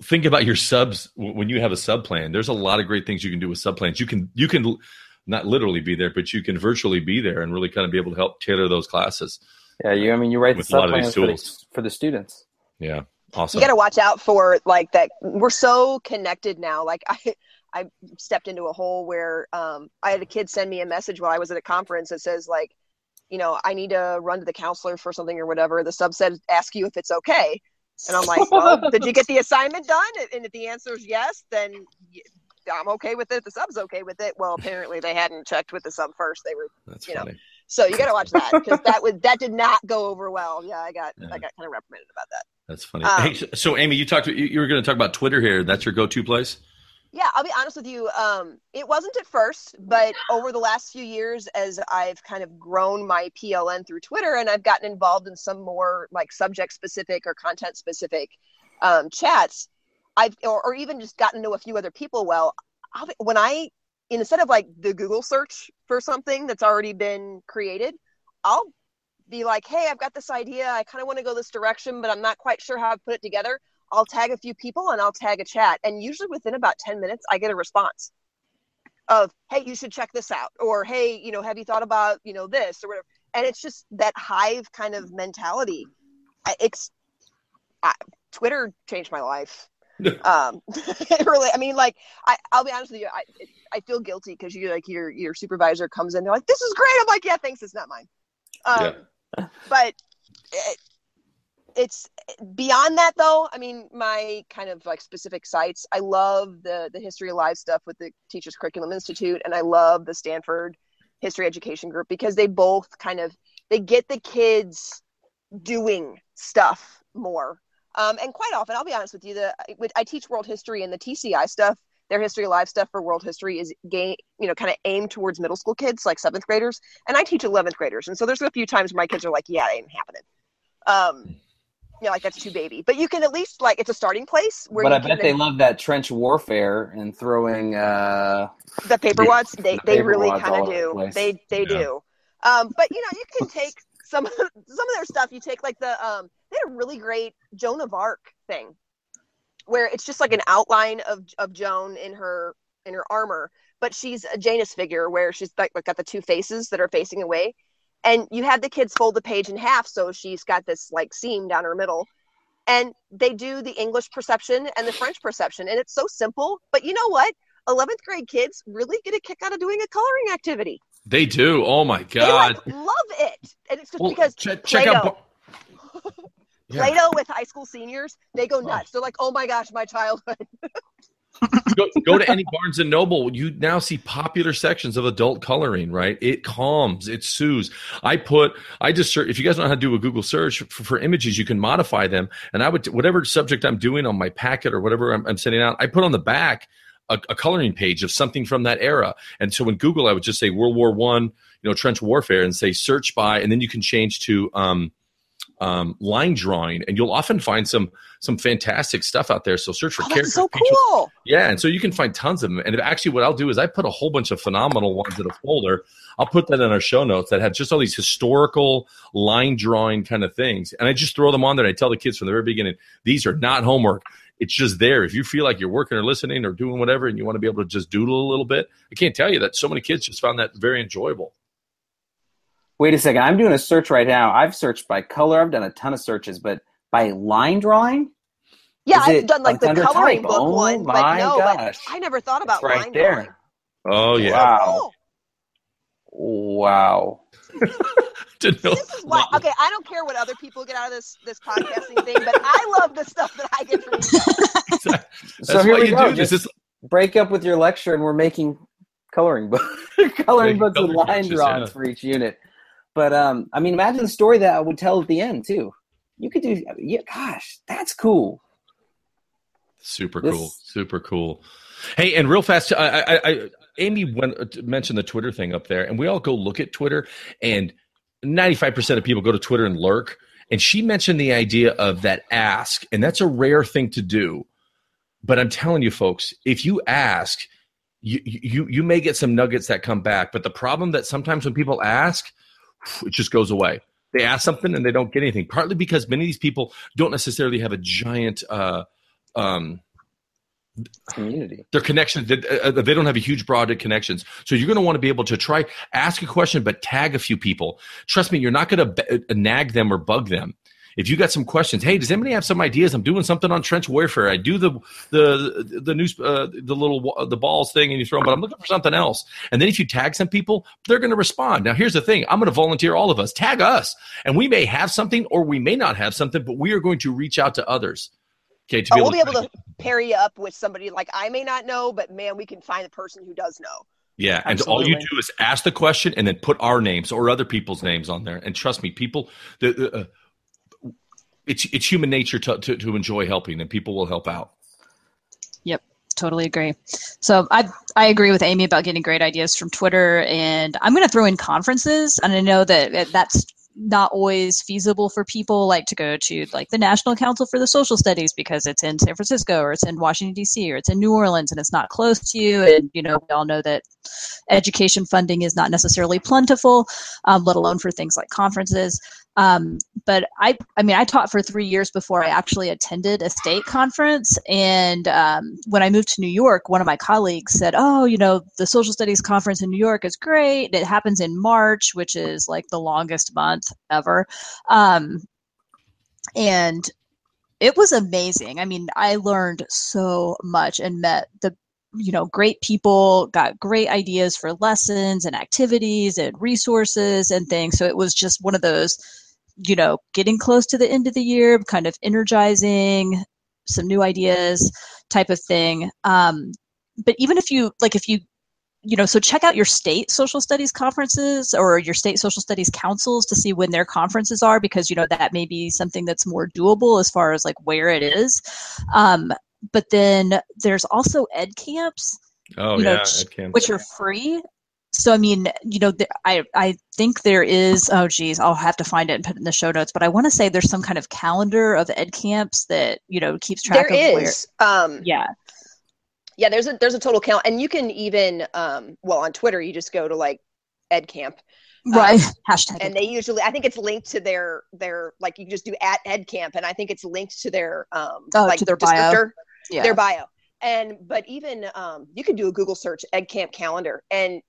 think about your subs when you have a sub plan. There's a lot of great things you can do with sub plans. You can not literally be there, but you can virtually be there and really kind of be able to help tailor those classes. Yeah, you write the sub plans for the students. Yeah, awesome. You got to watch out for like that. We're so connected now. Like I stepped into a hole where I had a kid send me a message while I was at a conference that says like, I need to run to the counselor for something or whatever. The sub said, ask you if it's okay. And I'm like, well, did you get the assignment done? And if the answer is yes, then I'm okay with it. The sub's okay with it. Well, apparently they hadn't checked with the sub first. They were, funny. So you got to watch that because that did not go over well. Yeah. I got kind of reprimanded about that. That's funny. So Amy, you were going to talk about Twitter here. That's your go-to place. Yeah, I'll be honest with you. It wasn't at first, but over the last few years as I've kind of grown my PLN through Twitter and I've gotten involved in some more like subject specific or content specific chats, or even just gotten to know a few other people. Well, instead of like the Google search for something that's already been created, I'll be like, hey, I've got this idea. I kind of want to go this direction, but I'm not quite sure how I put it together. I'll tag a few people and I'll tag a chat. And usually within about 10 minutes, I get a response of, hey, you should check this out. Or, hey, have you thought about, this or whatever. And it's just that hive kind of mentality. Twitter changed my life. It really, I'll be honest with you. I feel guilty because you like your supervisor comes in. They're like, this is great. I'm like, yeah, thanks. It's not mine. But It's beyond that, though. I mean, my kind of like specific sites, I love the History Alive stuff with the Teachers Curriculum Institute, and I love the Stanford History Education Group, because they both kind of, they get the kids doing stuff more. And quite often, I'll be honest with you, I teach world history, and the TCI stuff, their History Alive stuff for world history is, kind of aimed towards middle school kids, like 7th graders. And I teach 11th graders. And so there's a few times where my kids are like, yeah, that ain't happening. That's too baby. But you can at least, like, it's a starting place. But I bet they love that trench warfare and throwing the paper wads. They really kind of do. They do. But, you can take some of their stuff. You take, like, the they had a really great Joan of Arc thing, where it's just like an outline of Joan in her armor, but she's a Janus figure where she's like got the two faces that are facing away, and you have the kids fold the page in half, so she's got this like seam down her middle, and they do the English perception and the French perception, and it's so simple. But you know what? 11th grade kids really get a kick out of doing a coloring activity. They do. Oh my god, they love it, and it's just because Plato. Yeah. Plato with high school seniors, they go nuts. They're like, oh my gosh, my childhood. Go to any Barnes and Noble. You now see popular sections of adult coloring, right? It calms, it soothes. If you guys don't know how to do a Google search for images, you can modify them. And I would, whatever subject I'm doing on my packet or whatever I'm sending out, I put on the back a coloring page of something from that era. And so in Google, I would just say World War I, trench warfare, and say search by, and then you can change to, line drawing, and you'll often find some fantastic stuff out there. So search for characters. That's so cool. Yeah, and so you can find tons of them. And actually what I'll do is I put a whole bunch of phenomenal ones in a folder. I'll put that in our show notes that have just all these historical line drawing kind of things. And I just throw them on there, and I tell the kids from the very beginning, these are not homework. It's just there. If you feel like you're working or listening or doing whatever and you want to be able to just doodle a little bit, I can't tell you that so many kids just found that very enjoyable. Wait a second. I'm doing a search right now. I've searched by color. I've done a ton of searches, but by line drawing? Yeah, I've done like the coloring book one, but no, but I never thought about line drawing. Oh, yeah. Wow. Wow. Okay, I don't care what other people get out of this podcasting thing, but I love the stuff that I get from you. So here we go. Just break up with your lecture, and we're making coloring books with line drawings for each unit. But, imagine the story that I would tell at the end, too. You could do, that's cool. Super cool. Hey, and real fast, Amy mentioned the Twitter thing up there, and we all go look at Twitter, and 95% of people go to Twitter and lurk. And she mentioned the idea of that ask, and that's a rare thing to do. But I'm telling you, folks, if you ask, you may get some nuggets that come back. But the problem that sometimes when people ask, it just goes away. They ask something and they don't get anything, partly because many of these people don't necessarily have a giant community. Their connections, they don't have a huge, broad connections. So you're going to want to be able to try, ask a question, but tag a few people. Trust me, you're not going to nag them or bug them. If you got some questions, hey, does anybody have some ideas? I'm doing something on trench warfare. I do the news, the balls thing, and you throw them, but I'm looking for something else. And then if you tag some people, they're going to respond. Now, here's the thing: I'm going to volunteer all of us. Tag us, and we may have something, or we may not have something, but we are going to reach out to others. Okay, we'll be able to pair you up with somebody like I may not know, but man, we can find the person who does know. Yeah, and absolutely. All you do is ask the question, and then put our names or other people's names on there. And trust me, people. It's human nature to enjoy helping, and people will help out. Yep, totally agree. So I agree with Amy about getting great ideas from Twitter, and I'm going to throw in conferences. And I know that that's not always feasible for people, like to go to like the National Council for the Social Studies because it's in San Francisco or it's in Washington, D.C. or it's in New Orleans and it's not close to you. And, we all know that education funding is not necessarily plentiful, let alone for things like conferences. But I taught for 3 years before I actually attended a state conference. And when I moved to New York, one of my colleagues said, the social studies conference in New York is great. It happens in March, which is like the longest month ever. And it was amazing. I mean, I learned so much and met the great people, got great ideas for lessons and activities and resources and things. So it was just one of those you know, getting close to the end of the year, kind of energizing some new ideas type of thing. But even if you, like, if you, you know, so check out your state social studies conferences or your state social studies councils to see when their conferences are, because, you know, that may be something that's more doable as far as like where it is. But then there's also EdCamps, EdCamps, which are free. So, I mean, you know, I think there is, oh, geez, I'll have to find it and put it in the show notes, but I want to say there's some kind of calendar of EdCamps that, you know, keeps track of where. There is. Yeah, there's a total count. And you can even, on Twitter, you just go to like EdCamp. Right. Hashtag. And they usually, I think it's linked to their like, you can just do at EdCamp. And I think it's linked to their, to their bio. Yeah. Their bio. And, but even, you can do a Google search EdCamp calendar, and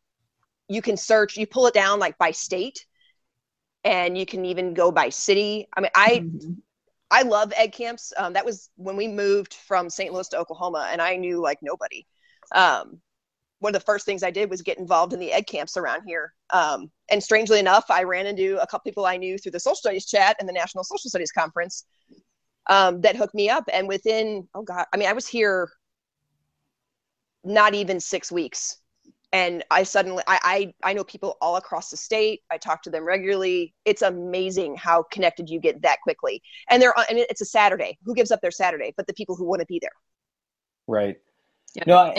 you can search, you pull it down like by state, and you can even go by city. I mean, I love EdCamps. That was when we moved from St. Louis to Oklahoma, and I knew like nobody. One of the first things I did was get involved in the EdCamps around here. And strangely enough, I ran into a couple people I knew through the social studies chat and the National Social Studies Conference that hooked me up. And within, I was here not even 6 weeks. And I suddenly, I know people all across the state. I talk to them regularly. It's amazing how connected you get that quickly. And it's a Saturday. Who gives up their Saturday? But the people who want to be there. Right. Yeah. No,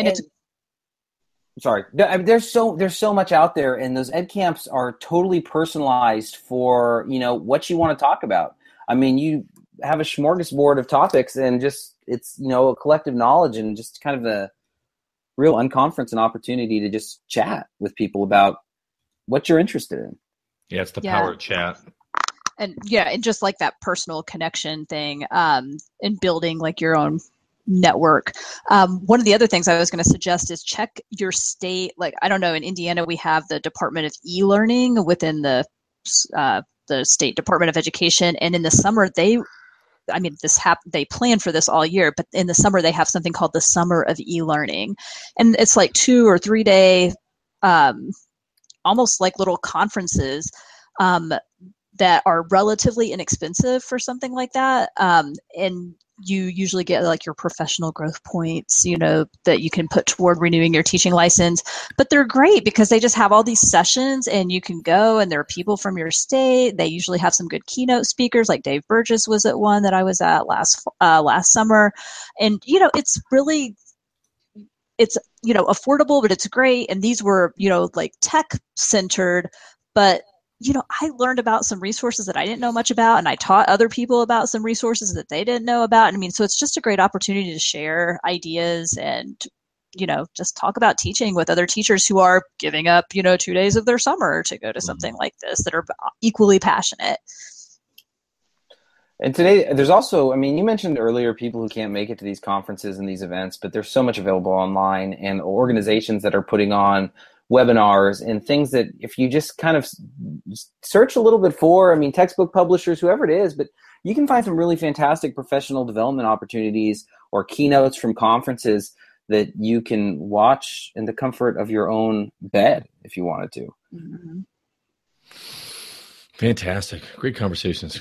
there's so much out there, and those EdCamps are totally personalized for, you know, what you want to talk about. I mean, you have a smorgasbord of topics, and just it's, you know, a collective knowledge and just kind of a real unconference and opportunity to just chat with people about what you're interested in. Yeah, it's the power of chat. And yeah, and just like that personal connection thing, and building like your own network. One of the other things I was going to suggest is check your state. Like, I don't know, in Indiana, we have the Department of e-learning within the State Department of Education. And in the summer, they plan for this all year, but in the summer they have something called the Summer of e-learning. And it's like 2 or 3 day, almost like little conferences, that are relatively inexpensive for something like that. And you usually get like your professional growth points, you know, that you can put toward renewing your teaching license. But they're great because they just have all these sessions, and you can go, and there are people from your state. They usually have some good keynote speakers, like Dave Burgess was at one that I was at last summer. And, you know, it's really, it's, you know, affordable, but it's great. And these were, you know, like tech centered, but you know, I learned about some resources that I didn't know much about, and I taught other people about some resources that they didn't know about. And I mean, so it's just a great opportunity to share ideas and, you know, just talk about teaching with other teachers who are giving up, you know, 2 days of their summer to go to something like this, that are equally passionate. And today there's also, I mean, you mentioned earlier people who can't make it to these conferences and these events, but there's so much available online, and organizations that are putting on webinars and things that if you just kind of search a little bit for, I mean, textbook publishers, whoever it is, but you can find some really fantastic professional development opportunities or keynotes from conferences that you can watch in the comfort of your own bed if you wanted to. Mm-hmm. Fantastic. Great conversations.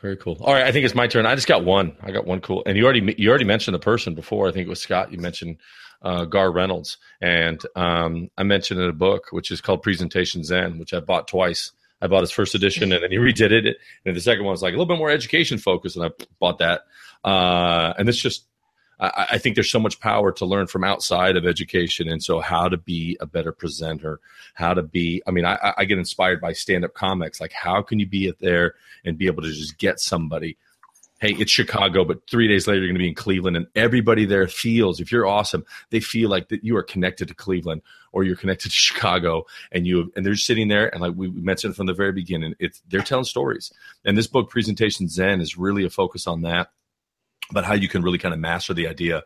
Very cool. All right. I think it's my turn. I just got one. I got one cool. And you already mentioned the person before. I think it was Scott. You mentioned Gar Reynolds. And I mentioned in a book, which is called Presentation Zen, which I bought twice. I bought his first edition, and then he redid it. And the second one was like a little bit more education focused, and I bought that. And it's just, I think there's so much power to learn from outside of education. And so how to be a better presenter, how to be, I mean, I get inspired by stand-up comics. Like, how can you be there and be able to just get somebody, hey, it's Chicago, but 3 days later, you're going to be in Cleveland, and everybody there feels, if you're awesome, they feel like that you are connected to Cleveland or you're connected to Chicago, and they're sitting there, and like we mentioned from the very beginning, they're telling stories. And this book, Presentation Zen, is really a focus on that, but how you can really kind of master the idea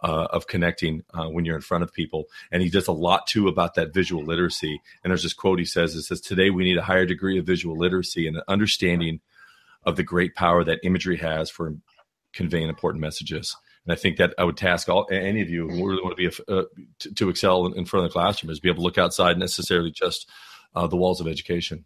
of connecting when you're in front of people. And he does a lot too about that visual literacy. And there's this quote he says, it says, today we need a higher degree of visual literacy and an understanding of the great power that imagery has for conveying important messages. And I think that I would task any of you who really want to be to excel in front of the classroom is be able to look outside necessarily just the walls of education.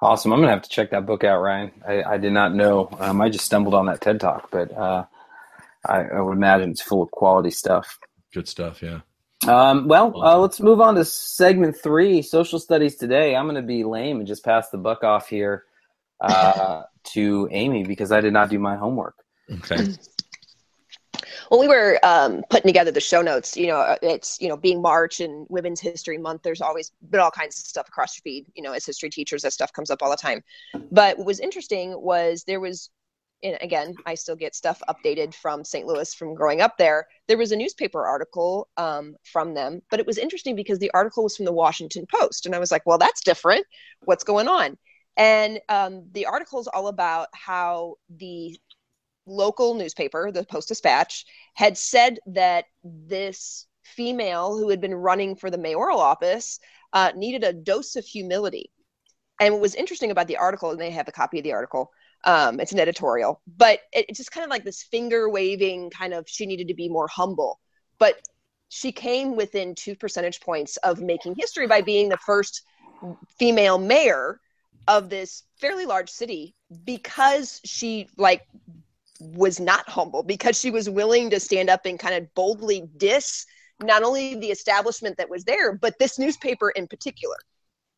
Awesome. I'm going to have to check that book out, Ryan. I did not know. I just stumbled on that TED Talk, but I would imagine it's full of quality stuff. Good stuff, yeah. Let's move on to segment 3, Social Studies Today. I'm going to be lame and just pass the buck off here to Amy because I did not do my homework. Okay. When we were putting together the show notes, being March and Women's History Month, there's always been all kinds of stuff across your feed, as history teachers, that stuff comes up all the time. But what was interesting was there was, and again, I still get stuff updated from St. Louis from growing up there. There was a newspaper article from them, but it was interesting because the article was from the Washington Post. And I was like, well, that's different. What's going on? And the article's all about how the local newspaper, the Post-Dispatch, had said that this female who had been running for the mayoral office needed a dose of humility. And what was interesting about the article, and they have a copy of the article, it's an editorial, but it's just kind of like this finger waving kind of, she needed to be more humble, but she came within 2 percentage points of making history by being the first female mayor of this fairly large city because she was not humble, because she was willing to stand up and kind of boldly diss not only the establishment that was there, but this newspaper in particular.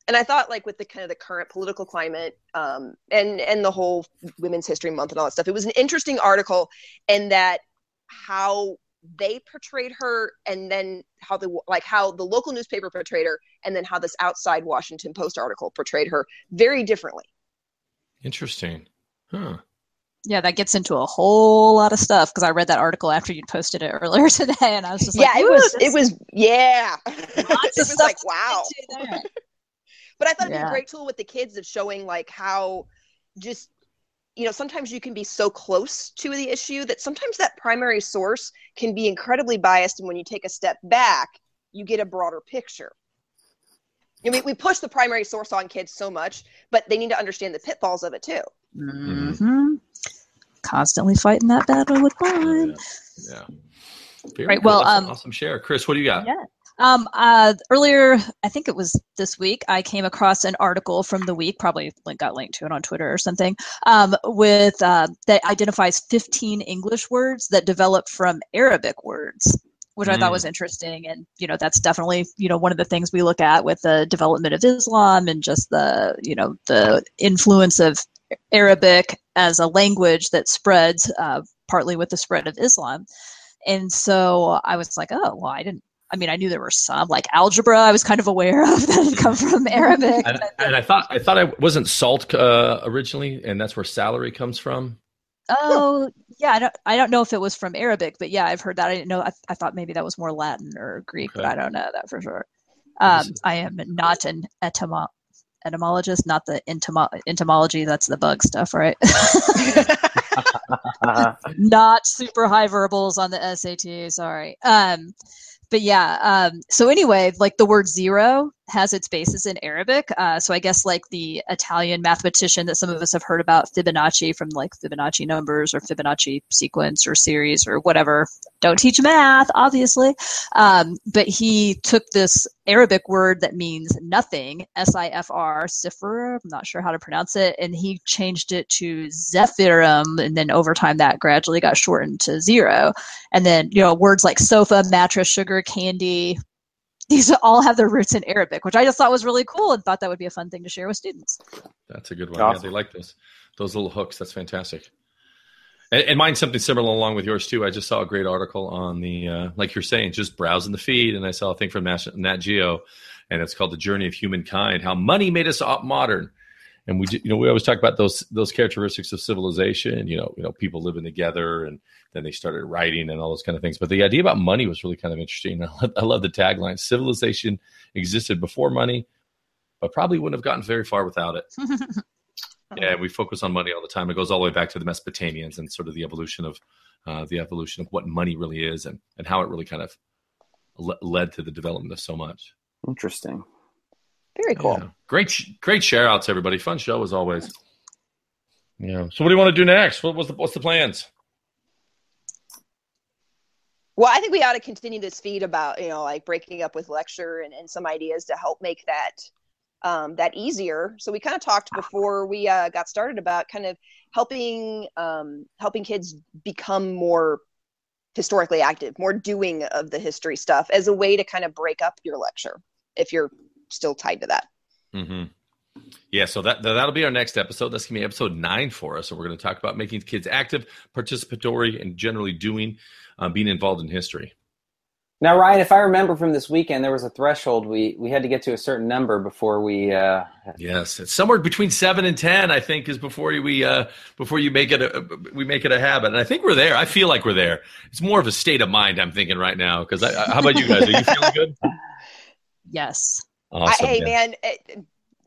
And I thought with the kind of the current political climate and the whole Women's History Month and all that stuff, it was an interesting article and that how they portrayed her and then how the local newspaper portrayed her and then how this outside Washington Post article portrayed her very differently. Interesting. Huh. Yeah, that gets into a whole lot of stuff because I read that article after you'd posted it earlier today, and I was just like, wow. But I thought it'd be a great tool with the kids of showing how just, sometimes you can be so close to the issue that sometimes that primary source can be incredibly biased, and when you take a step back, you get a broader picture. We push the primary source on kids so much, but they need to understand the pitfalls of it too. Mm-hmm. Constantly fighting that battle with mine. Yeah. Right. Cool. Well, awesome share. Chris, what do you got? Yeah. Earlier, I think it was this week, I came across an article from the week, probably got linked to it on Twitter or something, that identifies 15 English words that develop from Arabic words, which I thought was interesting. And, that's definitely, one of the things we look at with the development of Islam and just the, the influence of Arabic as a language that spreads partly with the spread of Islam. And so I was like, oh, well, I knew there were some algebra I was kind of aware of that had come from Arabic. And I thought I wasn't salt originally, and that's where salary comes from. Oh, yeah. I don't know if it was from Arabic, but yeah, I've heard that. I didn't know. I thought maybe that was more Latin or Greek, okay. But I don't know that for sure. I am not an etymologist, not the entomology. That's the bug stuff, right? Not super high verbals on the SAT. Sorry. But yeah, so anyway, the word zero has its basis in Arabic. So I guess the Italian mathematician that some of us have heard about, Fibonacci, from Fibonacci numbers or Fibonacci sequence or series or whatever. Don't teach math, obviously. But he took this Arabic word that means nothing, sifr, I'm not sure how to pronounce it, and he changed it to zephyrum, and then over time that gradually got shortened to zero. And then, words like sofa, mattress, sugar, candy, these all have their roots in Arabic, which I just thought was really cool and thought that would be a fun thing to share with students. That's a good one. Awesome. Yeah, they like those little hooks. That's fantastic. And mine's something similar along with yours too. I just saw a great article on the, like you're saying, just browsing the feed. And I saw a thing from Nat Geo, and it's called The Journey of Humankind, How Money Made Us Modern. And we always talk about those characteristics of civilization, people living together, and then they started writing and all those kind of things. But the idea about money was really kind of interesting. I love the tagline, civilization existed before money, but probably wouldn't have gotten very far without it. Yeah, we focus on money all the time. It goes all the way back to the Mesopotamians and sort of the evolution of what money really is and how it really kind of led to the development of so much. Interesting. Very cool. Yeah. Great share outs, everybody. Fun show as always. Yeah. So what do you want to do next? What's the plans? Well, I think we ought to continue this feed about breaking up with lecture and some ideas to help make that that easier. So we kind of talked before we got started about kind of helping helping kids become more historically active, more doing of the history stuff as a way to kind of break up your lecture if you're still tied to that. Mm-hmm. Yeah, so that'll be our next episode. That's going to be episode 9 for us. So we're going to talk about making kids active, participatory, and generally doing, being involved in history. Now, Ryan, if I remember from this weekend, there was a threshold. We had to get to a certain number before we... Yes, it's somewhere between 7 and 10, I think, is before we make it a habit. And I think we're there. I feel like we're there. It's more of a state of mind I'm thinking right now. Because how about you guys? Are you feeling good? Yes. Awesome, man...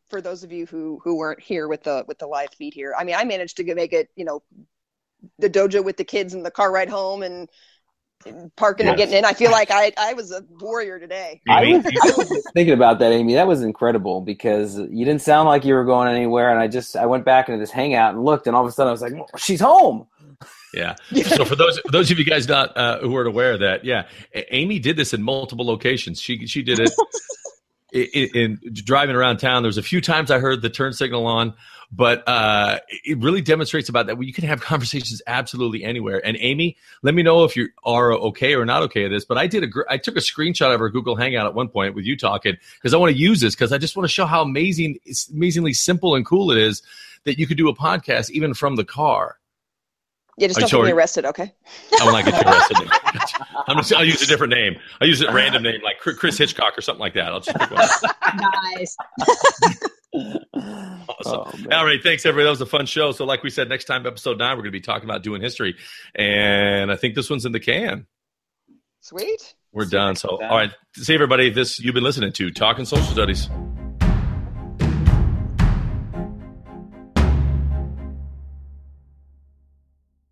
For those of you who weren't here with the live feed here, I mean, I managed to make it, the dojo with the kids in the car ride home and parking and getting in. I feel like I was a warrior today. I was just thinking about that, Amy. That was incredible because you didn't sound like you were going anywhere. And I went back into this hangout and looked, and all of a sudden I was like, she's home. Yeah. So for those of you guys not who aren't aware of that, Amy did this in multiple locations. She did it. In driving around town, there's a few times I heard the turn signal on, but it really demonstrates about that. You can have conversations absolutely anywhere. And Amy, let me know if you are okay or not okay at this, but I took a screenshot of our Google Hangout at one point with you talking because I want to use this because I just want to show how amazingly simple and cool it is that you could do a podcast even from the car. Yeah, just don't get me arrested, okay? I will not get you arrested. I'll use a different name. I'll use a random name like Chris Hitchcock or something like that. I'll just pick one. Nice. Awesome. All right, thanks, everybody. That was a fun show. So like we said, next time, episode 9, we're going to be talking about doing history. And I think this one's in the can. Sweet. We're done. So, all right, see everybody. You've been listening to Talking Social Studies.